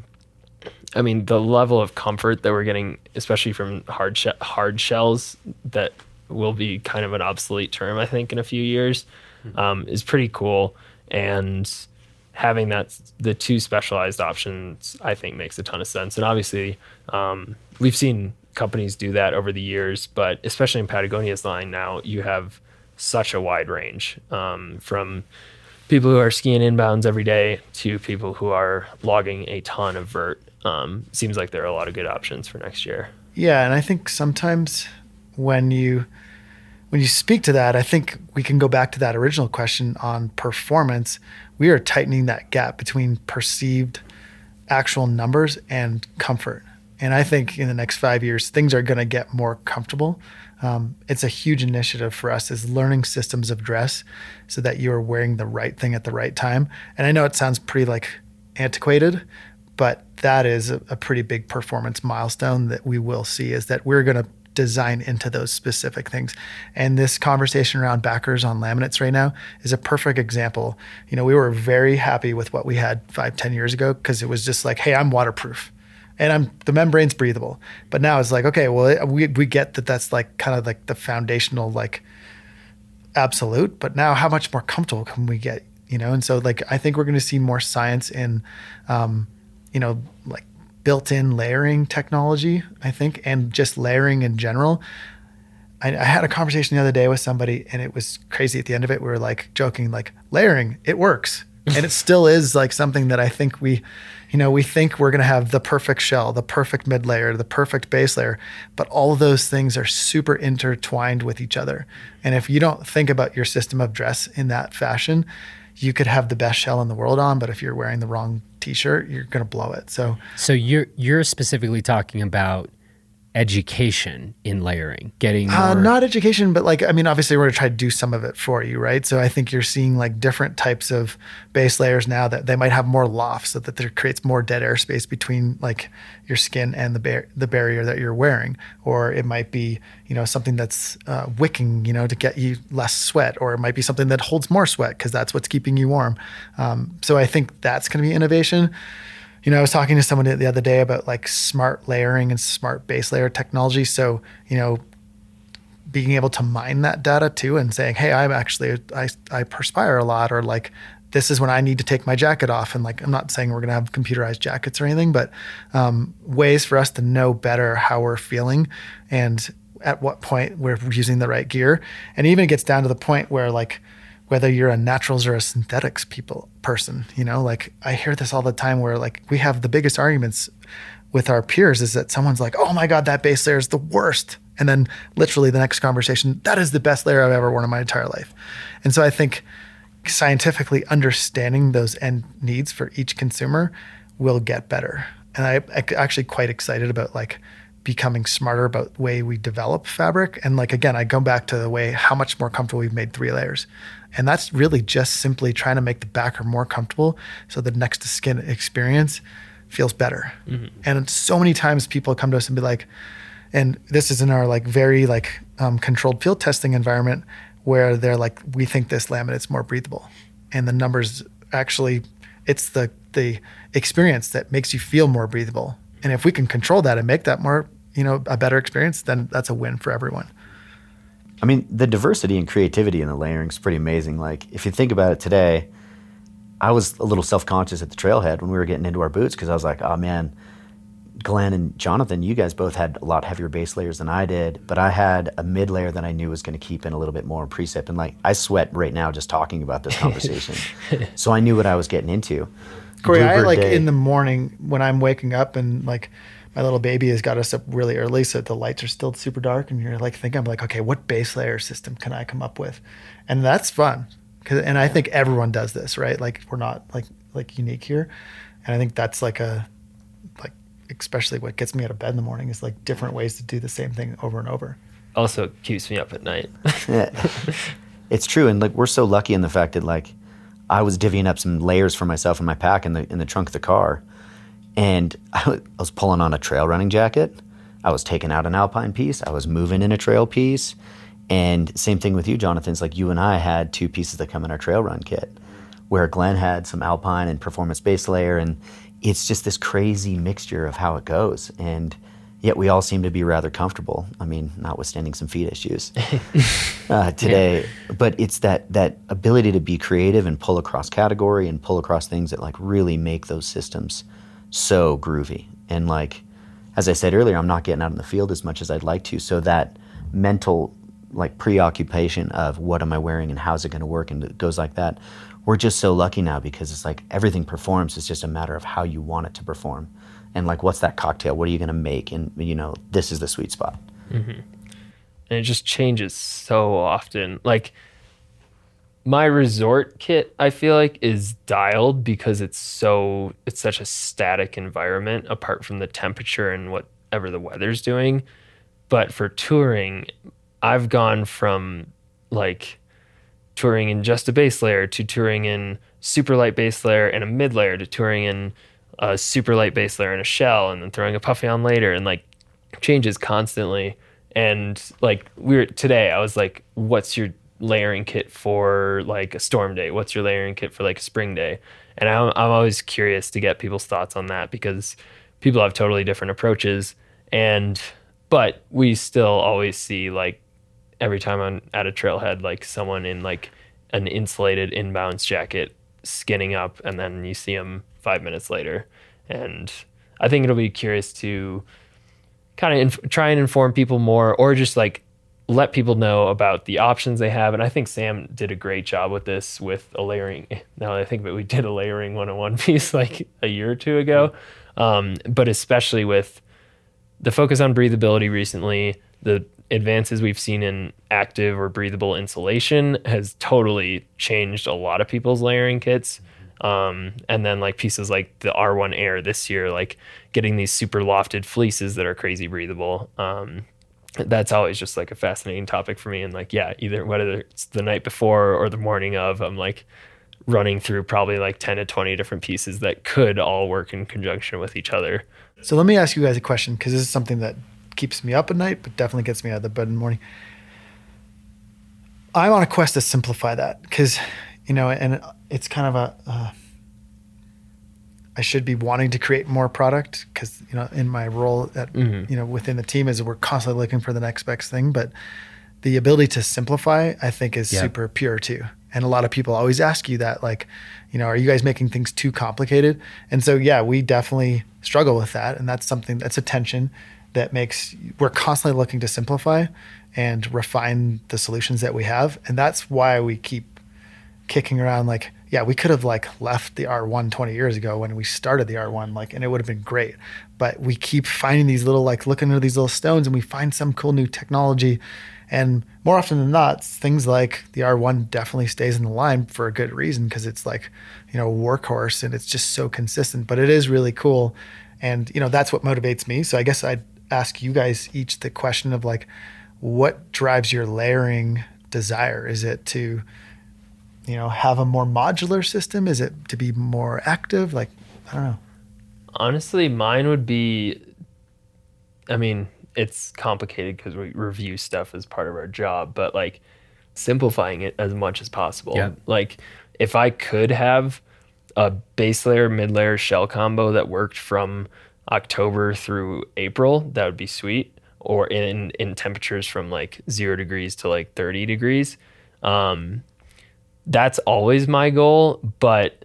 I mean, the level of comfort that we're getting, especially from hard she- hard shells that will be kind of an obsolete term, I think, in a few years, um, is pretty cool. And having that, the two specialized options, I think makes a ton of sense. And obviously, um, we've seen companies do that over the years, but especially in Patagonia's line now, you have such a wide range, um, from people who are skiing inbounds every day to people who are logging a ton of vert. Um, seems like there are a lot of good options for next year. Yeah, and I think sometimes when you when you speak to that, I think we can go back to that original question on performance. We are tightening that gap between perceived actual numbers and comfort. And I think in the next five years, things are going to get more comfortable. Um, it's a huge initiative for us is learning systems of dress so that you are wearing the right thing at the right time. And I know it sounds pretty like antiquated, but that is a, a pretty big performance milestone that we will see is that we're going to design into those specific things. And this conversation around backers on laminates right now is a perfect example. You know, we were very happy with what we had five, ten years ago because it was just like, hey, I'm waterproof and I'm the membrane's breathable. But now it's like, okay, well, it, we we get that that's like kind of like the foundational like absolute, but now how much more comfortable can we get, you know? And so like, I think we're going to see more science in, um, you know, like built-in layering technology, I think, and just layering in general. I, I had a conversation the other day with somebody and it was crazy. At the end of it, we were like joking, like layering, it works. And it still is like something that I think we, you know, we think we're going to have the perfect shell, the perfect mid layer, the perfect base layer, but all of those things are super intertwined with each other. And if you don't think about your system of dress in that fashion, you could have the best shell in the world on, but if you're wearing the wrong t-shirt, you're going to blow it. So so you're you're specifically talking about education in layering, getting more... Uh, not education, but like, I mean, obviously we're going to try to do some of it for you, right? So I think you're seeing like different types of base layers now that they might have more loft so that there creates more dead air space between like your skin and the bar- the barrier that you're wearing. Or it might be, you know, something that's uh, wicking, you know, to get you less sweat, or it might be something that holds more sweat because that's what's keeping you warm. Um, so I think that's going to be innovation. You know, I was talking to someone the other day about like smart layering and smart base layer technology. So, you know, being able to mine that data too and saying, hey, I'm actually, I, I perspire a lot, or like, this is when I need to take my jacket off. And like, I'm not saying we're going to have computerized jackets or anything, but um, ways for us to know better how we're feeling and at what point we're using the right gear. And even it gets down to the point where like, whether you're a naturals or a synthetics people person, you know, like I hear this all the time where like we have the biggest arguments with our peers is that someone's like, oh my God, that base layer is the worst. And then literally the next conversation, that is the best layer I've ever worn in my entire life. And so I think scientifically understanding those end needs for each consumer will get better. And I, I'm actually quite excited about like becoming smarter about the way we develop fabric. And like, again, I go back to the way how much more comfortable we've made three layers. And that's really just simply trying to make the backer more comfortable so the next to skin experience feels better. Mm-hmm. And so many times people come to us and be like, and this is in our like very like um, controlled field testing environment where they're like, we think this laminate's more breathable. And the numbers actually, it's the the experience that makes you feel more breathable. And if we can control that and make that more, you know, a better experience, then that's a win for everyone. I mean, the diversity and creativity in the layering is pretty amazing. Like, if you think about it today, I was a little self-conscious at the trailhead when we were getting into our boots because I was like, oh, man, Glenn and Jonathan, you guys both had a lot heavier base layers than I did, but I had a mid layer that I knew was going to keep in a little bit more precip. And, like, I sweat right now just talking about this conversation. So I knew what I was getting into. Corey, Blooper I, like, day. In the morning when I'm waking up and, like, my little baby has got us up really early, so the lights are still super dark, and you're like thinking, I'm like, okay, what base layer system can I come up with? And that's fun. Cause, and I think everyone does this, right? Like we're not like, like unique here. And I think that's like a, like, especially what gets me out of bed in the morning is like different ways to do the same thing over and over. Also keeps me up at night. Yeah. It's true. And like, we're so lucky in the fact that like I was divvying up some layers for myself in my pack in the, in the trunk of the car. And I was pulling on a trail running jacket. I was taking out an alpine piece. I was moving in a trail piece. And same thing with you, Jonathan. It's like you and I had two pieces that come in our trail run kit, where Glenn had some alpine and performance base layer. And it's just this crazy mixture of how it goes. And yet we all seem to be rather comfortable. I mean, notwithstanding some feet issues uh, today. Yeah. But it's that that ability to be creative and pull across category and pull across things that like really make those systems so groovy. And like, as I said earlier, I'm not getting out in the field as much as I'd like to. So that mental like preoccupation of what am I wearing and how's it going to work, and it goes like that. We're just so lucky now because it's like everything performs. It's just a matter of how you want it to perform. And like, what's that cocktail? What are you going to make? And you know, this is the sweet spot. Mm-hmm. And it just changes so often. Like my resort kit, I feel like, is dialed because it's so, it's such a static environment apart from the temperature and whatever the weather's doing. But for touring, I've gone from like touring in just a base layer to touring in super light base layer and a mid layer to touring in a super light base layer and a shell and then throwing a puffy on later, and like changes constantly. And like we were today, I was like, what's your layering kit for like a storm day? What's your layering kit for like a spring day? And I'm, I'm always curious to get people's thoughts on that because people have totally different approaches. And, but we still always see like, every time I'm at a trailhead, like someone in like an insulated inbounds jacket skinning up, and then you see them five minutes later. And I think it'll be curious to kind of inf- try and inform people more, or just like let people know about the options they have. And I think Sam did a great job with this with a layering. Now that I think that we did a layering one oh one piece like a year or two ago. Um, but especially with the focus on breathability recently, the advances we've seen in active or breathable insulation has totally changed a lot of people's layering kits. Um, and then like pieces like the R one Air this year, like getting these super lofted fleeces that are crazy breathable. Um, that's always just like a fascinating topic for me. And like, yeah, either whether it's the night before or the morning of, I'm like running through probably like ten to twenty different pieces that could all work in conjunction with each other. So let me ask you guys a question, because this is something that keeps me up at night, but definitely gets me out of the bed in the morning. I'm on a quest to simplify that because, you know, and it's kind of a, uh, I should be wanting to create more product because, you know, in my role at, mm-hmm. you know, within the team is we're constantly looking for the next best thing, but the ability to simplify, I think, is yeah. super pure too. And a lot of people always ask you that, like, you know, are you guys making things too complicated? And so, yeah, we definitely struggle with that. And that's something that's a tension that makes, we're constantly looking to simplify and refine the solutions that we have. And that's why we keep kicking around like, yeah, we could have like left the R one twenty years ago when we started the R one, like, and it would have been great. But we keep finding these little, like looking into these little stones, and we find some cool new technology. And more often than not, things like the R one definitely stays in the line for a good reason, because it's like, you know, workhorse, and it's just so consistent, but it is really cool. And, you know, that's what motivates me. So I guess I'd ask you guys each the question of like, what drives your layering desire? Is it to, you know, have a more modular system? Is it to be more active? Like, I don't know. Honestly, mine would be, I mean, it's complicated because we review stuff as part of our job, but like simplifying it as much as possible. Yeah. Like if I could have a base layer, mid layer, shell combo that worked from October through April, that would be sweet. Or in in temperatures from like zero degrees to like thirty degrees. Um, that's always my goal. But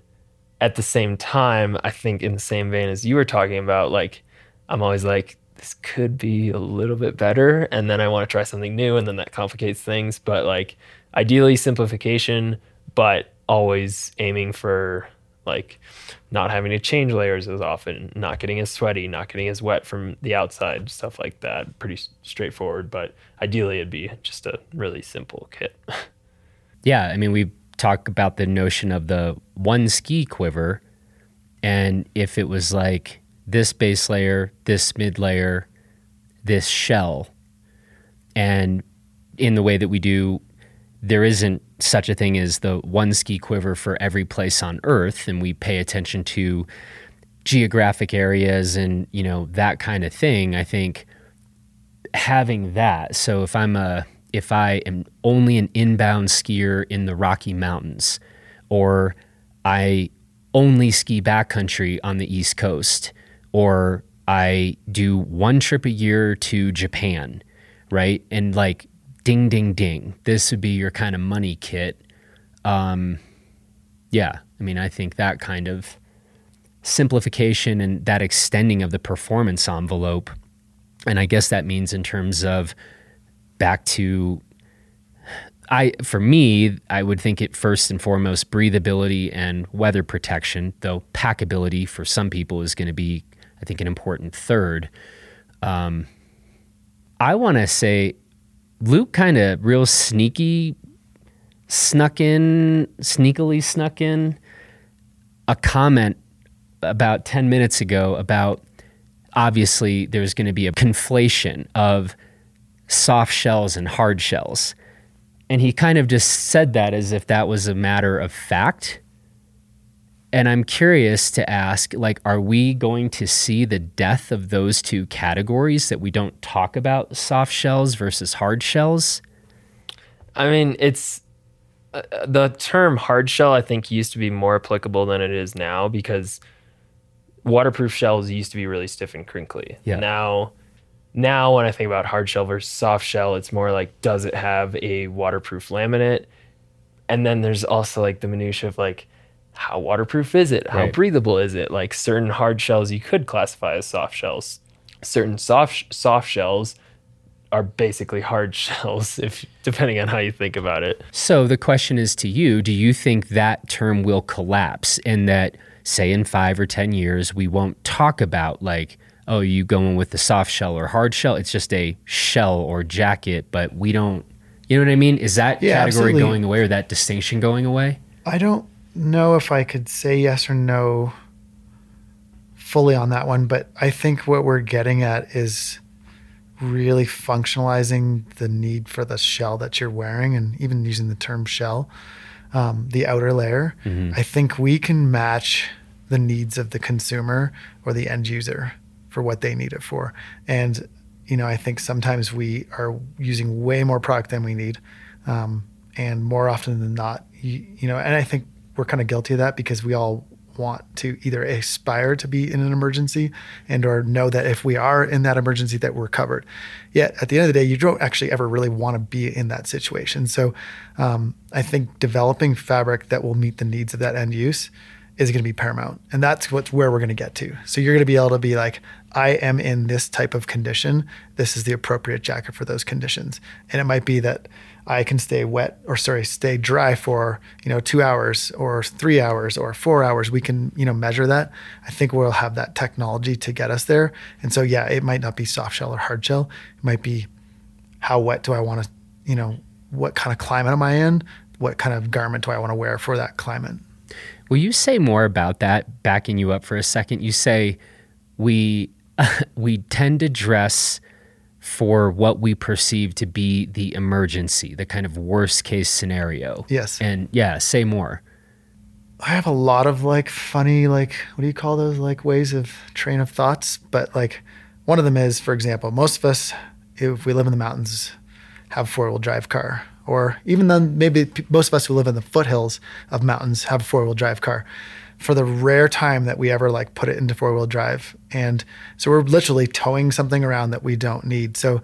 at the same time, I think in the same vein as you were talking about, like I'm always like, this could be a little bit better. And then I want to try something new, and then that complicates things. But like ideally simplification, but always aiming for like not having to change layers as often, not getting as sweaty, not getting as wet from the outside, stuff like that. Pretty straightforward, but ideally it'd be just a really simple kit. Yeah, I mean, we talk about the notion of the one ski quiver, and if it was like this base layer, this mid layer, this shell, and in the way that we do, there isn't such a thing as the one ski quiver for every place on earth, and we pay attention to geographic areas and, you know, that kind of thing. I think having that, so if I'm a if I am only an inbound skier in the Rocky Mountains, or I only ski backcountry on the East Coast, or I do one trip a year to Japan, right? And like, ding, ding, ding. This would be your kind of money kit. Um, yeah, I mean, I think that kind of simplification and that extending of the performance envelope, and I guess that means in terms of back to, I for me, I would think it first and foremost breathability and weather protection, though packability for some people is going to be, I think, an important third. Um, I want to say Luke kind of real sneaky, snuck in, sneakily snuck in a comment about ten minutes ago about, obviously there's going to be a conflation of soft shells and hard shells. And he kind of just said that as if that was a matter of fact. And I'm curious to ask, like, are we going to see the death of those two categories, that we don't talk about soft shells versus hard shells? I mean, it's uh, the term hard shell, I think, used to be more applicable than it is now, because waterproof shells used to be really stiff and crinkly. Yeah. Now, now when I think about hard shell versus soft shell, it's more like, does it have a waterproof laminate? And then there's also like the minutia of like, how waterproof is it? How right. breathable is it? Like, certain hard shells you could classify as soft shells. Certain soft soft shells are basically hard shells, if depending on how you think about it. So the question is to you, do you think that term will collapse, and that, say, in five or ten years, we won't talk about like, oh, you going with the soft shell or hard shell? It's just a shell or jacket, but we don't, you know what I mean? Is that yeah, category absolutely. Going away, or that distinction going away? I don't know if I could say yes or no fully on that one, but I think what we're getting at is really functionalizing the need for the shell that you're wearing, and even using the term shell, um, the outer layer. Mm-hmm. I think we can match the needs of the consumer or the end user for what they need it for. And, you know, I think sometimes we are using way more product than we need, um, and more often than not, you, you know, and I think we're kind of guilty of that, because we all want to either aspire to be in an emergency, and or know that if we are in that emergency that we're covered. Yet at the end of the day, you don't actually ever really want to be in that situation. So um, I think developing fabric that will meet the needs of that end use is going to be paramount. And that's what's where we're going to get to. So you're going to be able to be like, I am in this type of condition. This is the appropriate jacket for those conditions. And it might be that I can stay wet or sorry, stay dry for, you know, two hours or three hours or four hours. We can, you know, measure that. I think we'll have that technology to get us there. And so, yeah, it might not be soft shell or hard shell. It might be, how wet do I want to, you know, what kind of climate am I in? What kind of garment do I want to wear for that climate? Will you say more about that, backing you up for a second? You say we we tend to dress for what we perceive to be the emergency, the kind of worst case scenario. Yes. And yeah, say more. I have a lot of like funny, like, what do you call those, like ways of train of thoughts? But like, one of them is, for example, most of us, if we live in the mountains, have a four-wheel drive car. Or even then, maybe most of us who live in the foothills of mountains have a four-wheel drive car, for the rare time that we ever like put it into four-wheel drive. And so we're literally towing something around that we don't need. So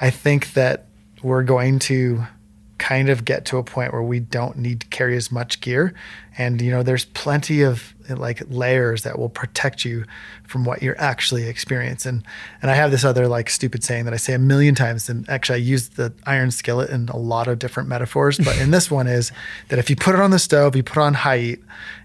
I think that we're going to kind of get to a point where we don't need to carry as much gear. And, you know, there's plenty of like layers that will protect you from what you're actually experiencing. And, and I have this other like stupid saying that I say a million times, and actually I use the iron skillet in a lot of different metaphors, but in this one is that if you put it on the stove, you put on high heat,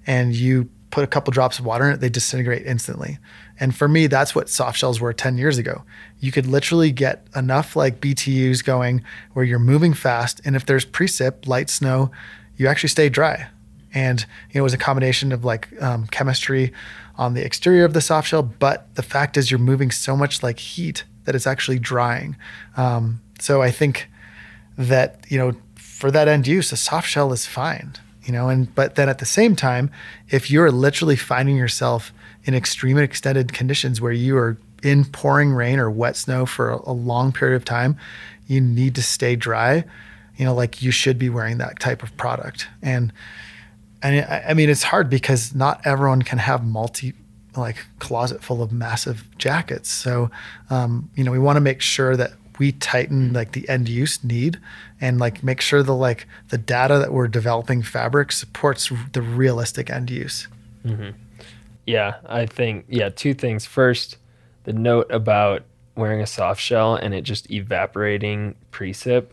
and you put a couple drops of water in it, they disintegrate instantly. And for me, that's what soft shells were ten years ago. You could literally get enough like B T Us going where you're moving fast. And if there's precip, light snow, you actually stay dry. And you know, it was a combination of like um, chemistry on the exterior of the soft shell. But the fact is you're moving so much like heat that it's actually drying. Um, so I think that, you know, for that end use, a soft shell is fine. You know, and but then at the same time, if you're literally finding yourself in extreme and extended conditions where you are in pouring rain or wet snow for a, a long period of time, you need to stay dry. You know, like you should be wearing that type of product. And and I, I mean, it's hard because not everyone can have multi like closet full of massive jackets. So um, you know, we want to make sure that we tighten like the end use need and like make sure the like the data that we're developing fabric supports the realistic end use. Mm-hmm. Yeah, I think, yeah, two things. First, the note about wearing a soft shell and it just evaporating precip.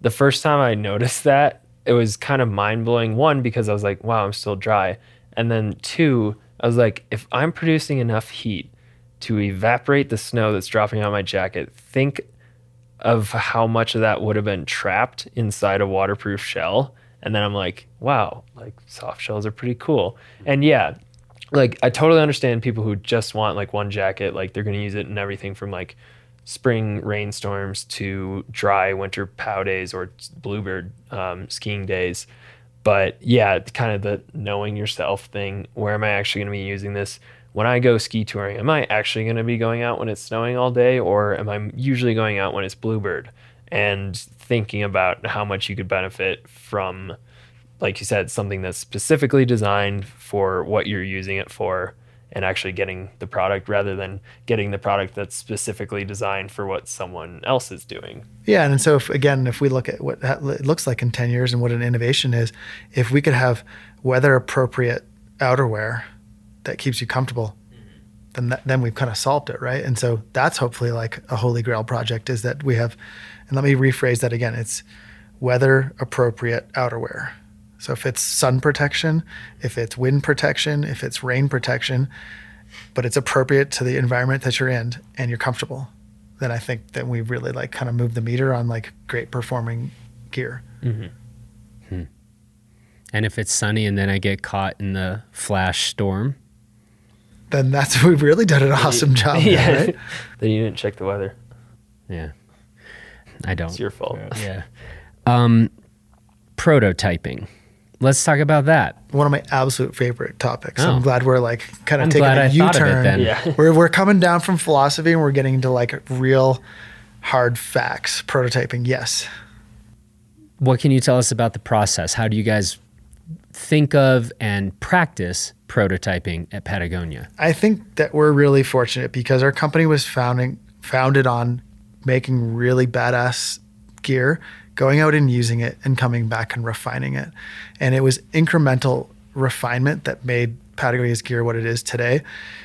The first time I noticed that, it was kind of mind blowing. One, because I was like, wow, I'm still dry. And then two, I was like, if I'm producing enough heat to evaporate the snow that's dropping on my jacket, think of how much of that would have been trapped inside a waterproof shell. And then I'm like, wow, like soft shells are pretty cool. And yeah, like I totally understand people who just want like one jacket, like they're going to use it in everything from like spring rainstorms to dry winter pow days or bluebird um, skiing days. But yeah, kind of the knowing yourself thing, where am I actually going to be using this? When I go ski touring, am I actually going to be going out when it's snowing all day, or am I usually going out when it's bluebird? And thinking about how much you could benefit from, like you said, something that's specifically designed for what you're using it for and actually getting the product rather than getting the product that's specifically designed for what someone else is doing. Yeah, and so if, again, if we look at what it looks like in ten years and what an innovation is, if we could have weather-appropriate outerwear that keeps you comfortable, then that, then we've kind of solved it, right? And so that's hopefully like a holy grail project, is that we have, and let me rephrase that again, it's weather appropriate outerwear. So if it's sun protection, if it's wind protection, if it's rain protection, but it's appropriate to the environment that you're in and you're comfortable, then I think that we really like kind of moved the meter on like great performing gear. Mm-hmm. Hmm. And if it's sunny and then I get caught in the flash storm, then that's, we've really done an awesome job. Yeah. There, right? Then you didn't check the weather. Yeah. I don't. It's your fault. Yeah. Um, prototyping. Let's talk about that. One of my absolute favorite topics. Oh. I'm glad we're like kind of I'm taking a I U-turn. It, then. Yeah. We're we're coming down from philosophy and we're getting into like real hard facts. Prototyping, yes. What can you tell us about the process? How do you guys think of and practice prototyping at Patagonia? I think that we're really fortunate because our company was founding, founded on making really badass gear, going out and using it and coming back and refining it. And it was incremental refinement that made Patagonia's gear what it is today.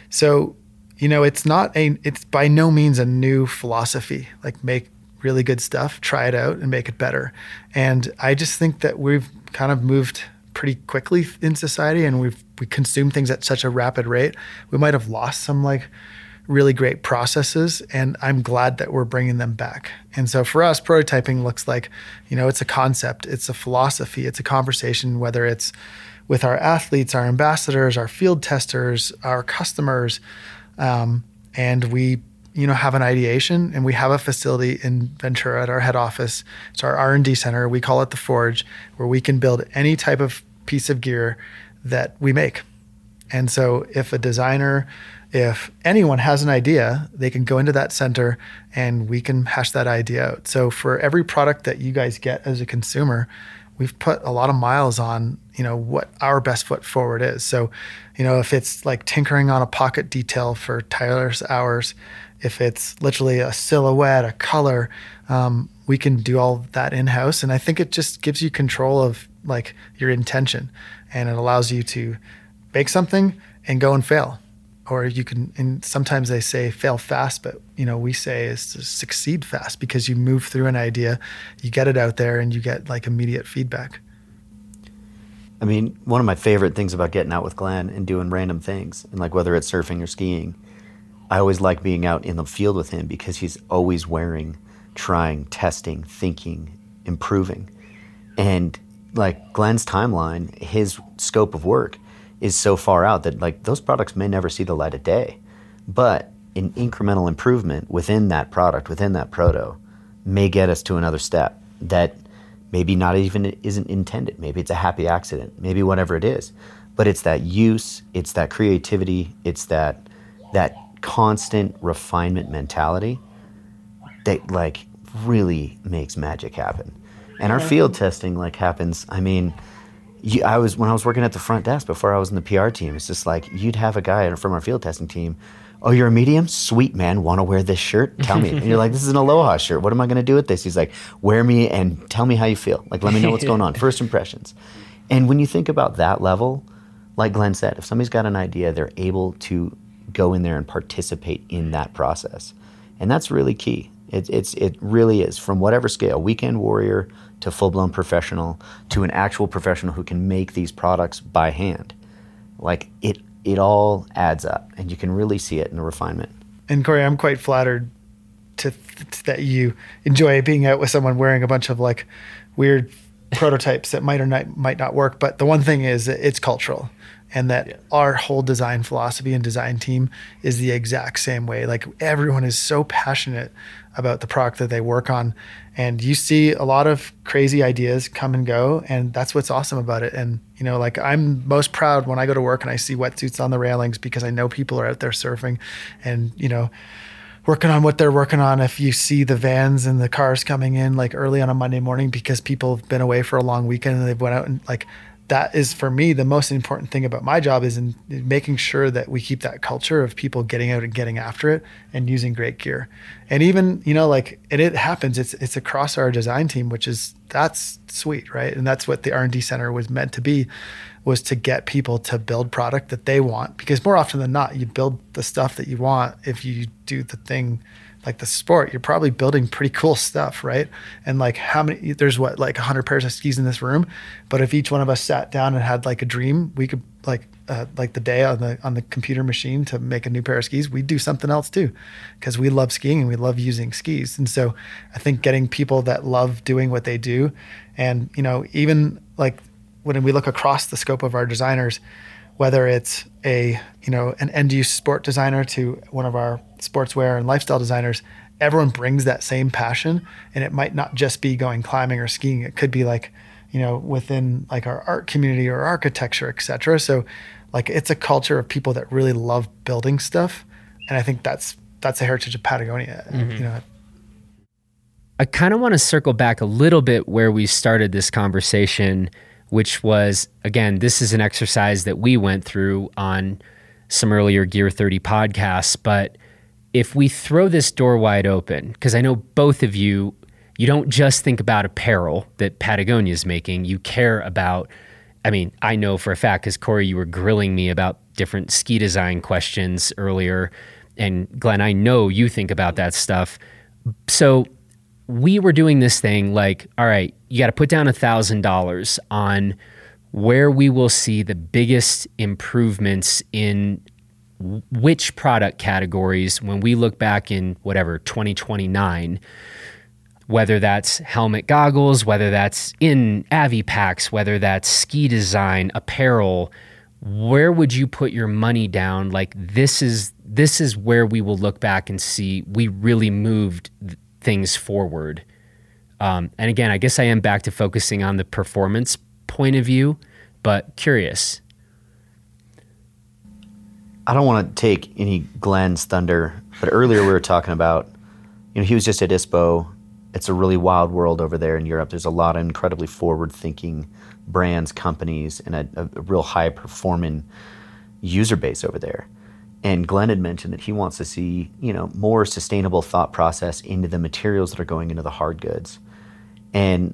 So, you know, it's not a, it's by no means a new philosophy, like make really good stuff, try it out and make it better. And I just think that we've kind of moved pretty quickly in society and we've we consume things at such a rapid rate. We might have lost some like really great processes, and I'm glad that we're bringing them back. And so for us, prototyping looks like, you know, it's a concept, it's a philosophy, it's a conversation, whether it's with our athletes, our ambassadors, our field testers, our customers, um, and we you know, have an ideation, and we have a facility in Ventura at our head office. It's our R and D center. We call it The Forge, where we can build any type of piece of gear that we make. And so if a designer, if anyone has an idea, they can go into that center and we can hash that idea out. So for every product that you guys get as a consumer, we've put a lot of miles on, you know, what our best foot forward is. So, you know, if it's like tinkering on a pocket detail for Tyler's hours, if it's literally a silhouette, a color, um, we can do all that in-house. And I think it just gives you control of like your intention, and it allows you to make something and go and fail. Or you can, and sometimes they say fail fast, but you know, we say is to succeed fast, because you move through an idea, you get it out there and you get like immediate feedback. I mean, one of my favorite things about getting out with Glenn and doing random things, and like whether it's surfing or skiing, I always like being out in the field with him because he's always wearing, trying, testing, thinking, improving. And like Glenn's timeline, his scope of work is so far out that like those products may never see the light of day, but an incremental improvement within that product, within that proto, may get us to another step that maybe not even isn't intended. Maybe it's a happy accident, maybe whatever it is, but it's that use, it's that creativity, it's that that constant refinement mentality that like really makes magic happen. And our field testing like happens, I mean, you, I was when I was working at the front desk before I was in the P R team, it's just like you'd have a guy from our field testing team, oh, you're a medium? Sweet, man. Want to wear this shirt? Tell me. And you're like, this is an Aloha shirt. What am I going to do with this? He's like, wear me and tell me how you feel. Like, let me know what's going on. First impressions. And when you think about that level, like Glenn said, if somebody's got an idea, they're able to go in there and participate in that process. And that's really key. It, it's, it really is, from whatever scale, weekend warrior to full-blown professional to an actual professional who can make these products by hand. Like, it it all adds up, and you can really see it in the refinement. And Corey, I'm quite flattered to, to that you enjoy being out with someone wearing a bunch of like weird prototypes that might or not, might not work. But the one thing is it's cultural, and that yeah. our whole design philosophy and design team is the exact same way. Like everyone is so passionate about the product that they work on. And you see a lot of crazy ideas come and go, and that's what's awesome about it. And, you know, like I'm most proud when I go to work and I see wetsuits on the railings because I know people are out there surfing and, you know, working on what they're working on. If you see the vans and the cars coming in like early on a Monday morning because people have been away for a long weekend and they've went out, and like that is for me the most important thing about my job is in making sure that we keep that culture of people getting out and getting after it and using great gear. And even, you know, like, and it happens, it's it's across our design team, which is, that's sweet, right? And that's what the R and D Center was meant to be, was to get people to build product that they want. Because more often than not, you build the stuff that you want. If you do the thing like the sport, you're probably building pretty cool stuff, right? And like how many, there's what, like one hundred pairs of skis in this room, but if each one of us sat down and had like a dream, we could like uh, like the day on the on the computer machine to make a new pair of skis, we'd do something else too, because we love skiing and we love using skis. And so I think getting people that love doing what they do, and you know, even like when we look across the scope of our designers, whether it's a, you know, an end-use sport designer to one of our sportswear and lifestyle designers, everyone brings that same passion. And it might not just be going climbing or skiing. It could be like, you know, within like our art community or architecture, et cetera. So like it's a culture of people that really love building stuff. And I think that's that's a heritage of Patagonia, mm-hmm. you know. I kind of want to circle back a little bit where we started this conversation, which was, again, this is an exercise that we went through on some earlier Gear thirty podcasts. But if we throw this door wide open, because I know both of you, you don't just think about apparel that Patagonia is making. You care about, I mean, I know for a fact, because Corey, you were grilling me about different ski design questions earlier. And Glenn, I know you think about that stuff. So we were doing this thing like, all right, you got to put down one thousand dollars on where we will see the biggest improvements in w- which product categories when we look back in whatever, twenty twenty-nine, whether that's helmet goggles, whether that's in Avi packs, whether that's ski design, apparel, where would you put your money down? Like this is, this is where we will look back and see we really moved th- things forward. Um, and again, I guess I am back to focusing on the performance point of view, but curious. I don't want to take any Glenn's thunder, but earlier we were talking about, you know, he was just at I S P O. It's a really wild world over there in Europe. There's a lot of incredibly forward-thinking brands, companies, and a, a real high-performing user base over there. And Glenn had mentioned that he wants to see, you know, more sustainable thought process into the materials that are going into the hard goods. And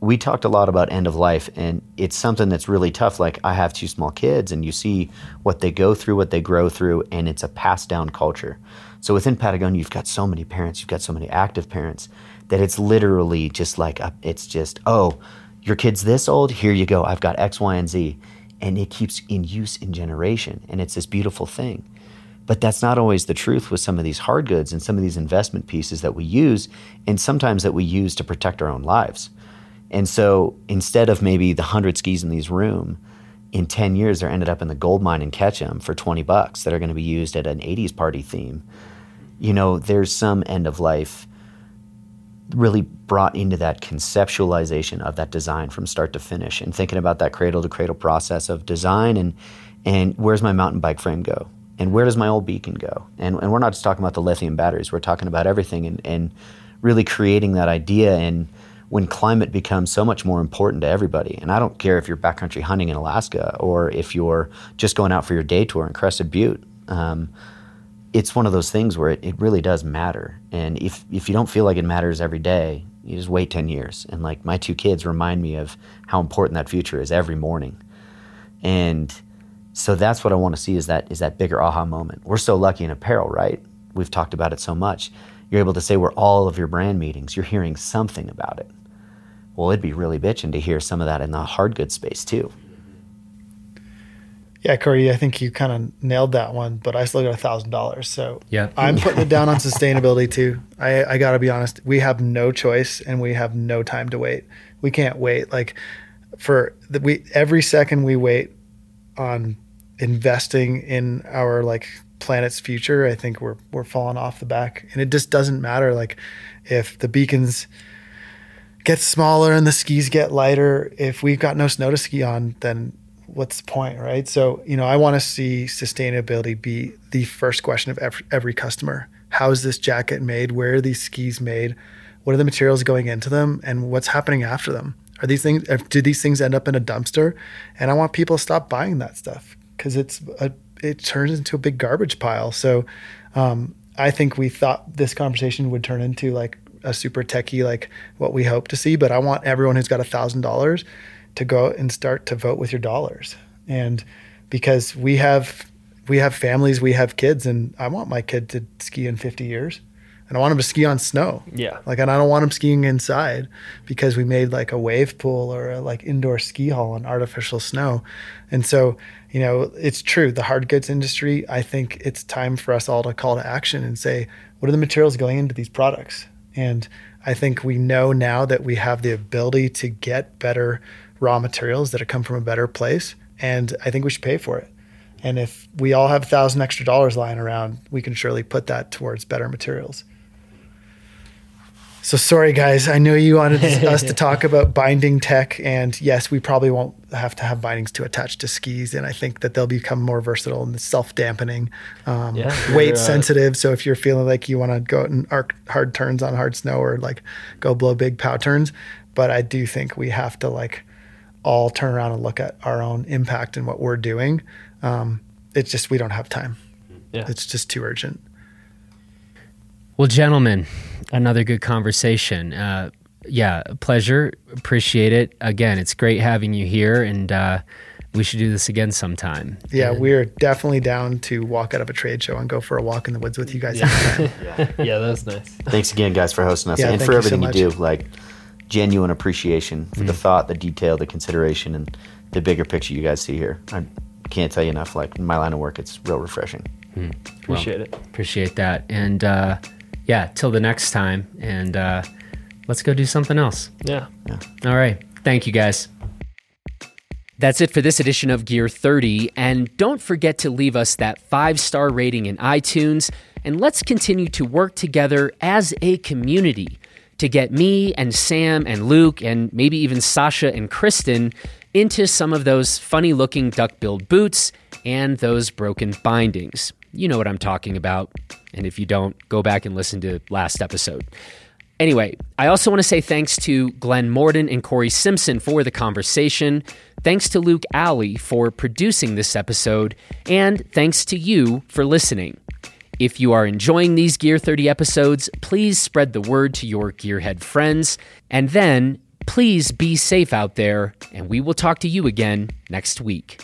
we talked a lot about end of life, and it's something that's really tough. Like I have two small kids, and you see what they go through, what they grow through, and it's a passed down culture. So within Patagonia, you've got so many parents, you've got so many active parents that it's literally just like, a, it's just, oh, your kid's this old, here you go, I've got X, Y, and Z. And it keeps in use in generation, and it's this beautiful thing. But that's not always the truth with some of these hard goods and some of these investment pieces that we use, and sometimes that we use to protect our own lives. And so instead of maybe the hundred skis in these room, in ten years, they're ended up in the gold mine in Ketchum for twenty bucks that are gonna be used at an eighties party theme. You know, there's some end of life really brought into that conceptualization of that design from start to finish, and thinking about that cradle to cradle process of design, and and where's my mountain bike frame go? And where does my old beacon go? And and we're not just talking about the lithium batteries, we're talking about everything, and, and really creating that idea. And when climate becomes so much more important to everybody, and I don't care if you're backcountry hunting in Alaska or if you're just going out for your day tour in Crested Butte, um, it's one of those things where it, it really does matter. And if, if you don't feel like it matters every day, you just wait ten years. And like my two kids remind me of how important that future is every morning. And so that's what I want to see, is that is that bigger aha moment. We're so lucky in apparel, right? We've talked about it so much. You're able to say we're all of your brand meetings, you're hearing something about it. Well, it'd be really bitching to hear some of that in the hard goods space too. Yeah, Corey, I think you kind of nailed that one, but I still got a thousand dollars. So yeah. I'm putting it down on sustainability too. I, I got to be honest, we have no choice and we have no time to wait. We can't wait. Like for the, we every second we wait on investing in our like planet's future, I think we're we're falling off the back. And it just doesn't matter. Like if the beacons get smaller and the skis get lighter, if we've got no snow to ski on, then what's the point, right? So, you know, I want to see sustainability be the first question of every, every customer. How is this jacket made? Where are these skis made? What are the materials going into them? And what's happening after them? Are these things, do these things end up in a dumpster? And I want people to stop buying that stuff because it's a, it turns into a big garbage pile. So um, I think we thought this conversation would turn into like a super techie, like what we hope to see, but I want everyone who's got a thousand dollars to go and start to vote with your dollars. And because we have, we have families, we have kids, and I want my kid to ski in fifty years. And I want them to ski on snow. Yeah. Like, and I don't want them skiing inside because we made like a wave pool or a like indoor ski hall on artificial snow. And so, you know, it's true. The hard goods industry, I think it's time for us all to call to action and say, what are the materials going into these products? And I think we know now that we have the ability to get better raw materials that have come from a better place. And I think we should pay for it. And if we all have a thousand extra dollars lying around, we can surely put that towards better materials. So sorry, guys, I know you wanted us to talk about binding tech, and yes, we probably won't have to have bindings to attach to skis. And I think that they'll become more versatile and self-dampening, um, yeah, weight sensitive. Uh, so if you're feeling like you want to go and arc hard turns on hard snow or like go blow big pow turns. But I do think we have to like all turn around and look at our own impact and what we're doing. Um, it's just, we don't have time. Yeah. It's just too urgent. Well, gentlemen, another good conversation. Uh, yeah, pleasure. Appreciate it. Again, it's great having you here, and uh, we should do this again sometime. Yeah, and we're definitely down to walk out of a trade show and go for a walk in the woods with you guys. Yeah, yeah. yeah that was nice. Thanks again, guys, for hosting us, yeah, and for everything you, so you do. Like, genuine appreciation for mm-hmm. the thought, the detail, the consideration, and the bigger picture you guys see here. I can't tell you enough. Like, in my line of work, it's real refreshing. Mm. Appreciate well, it. Appreciate that. And, uh, yeah, till the next time, and uh, let's go do something else. Yeah. yeah. All right. Thank you, guys. That's it for this edition of Gear thirty, and don't forget to leave us that five-star rating in iTunes, and let's continue to work together as a community to get me and Sam and Luke and maybe even Sasha and Kristen into some of those funny-looking duck-billed boots and those broken bindings. You know what I'm talking about. And if you don't, go back and listen to last episode. Anyway, I also want to say thanks to Glenn Morton and Corey Simpson for the conversation. Thanks to Luke Alley for producing this episode. And thanks to you for listening. If you are enjoying these Gear thirty episodes, please spread the word to your gearhead friends. And then please be safe out there. And we will talk to you again next week.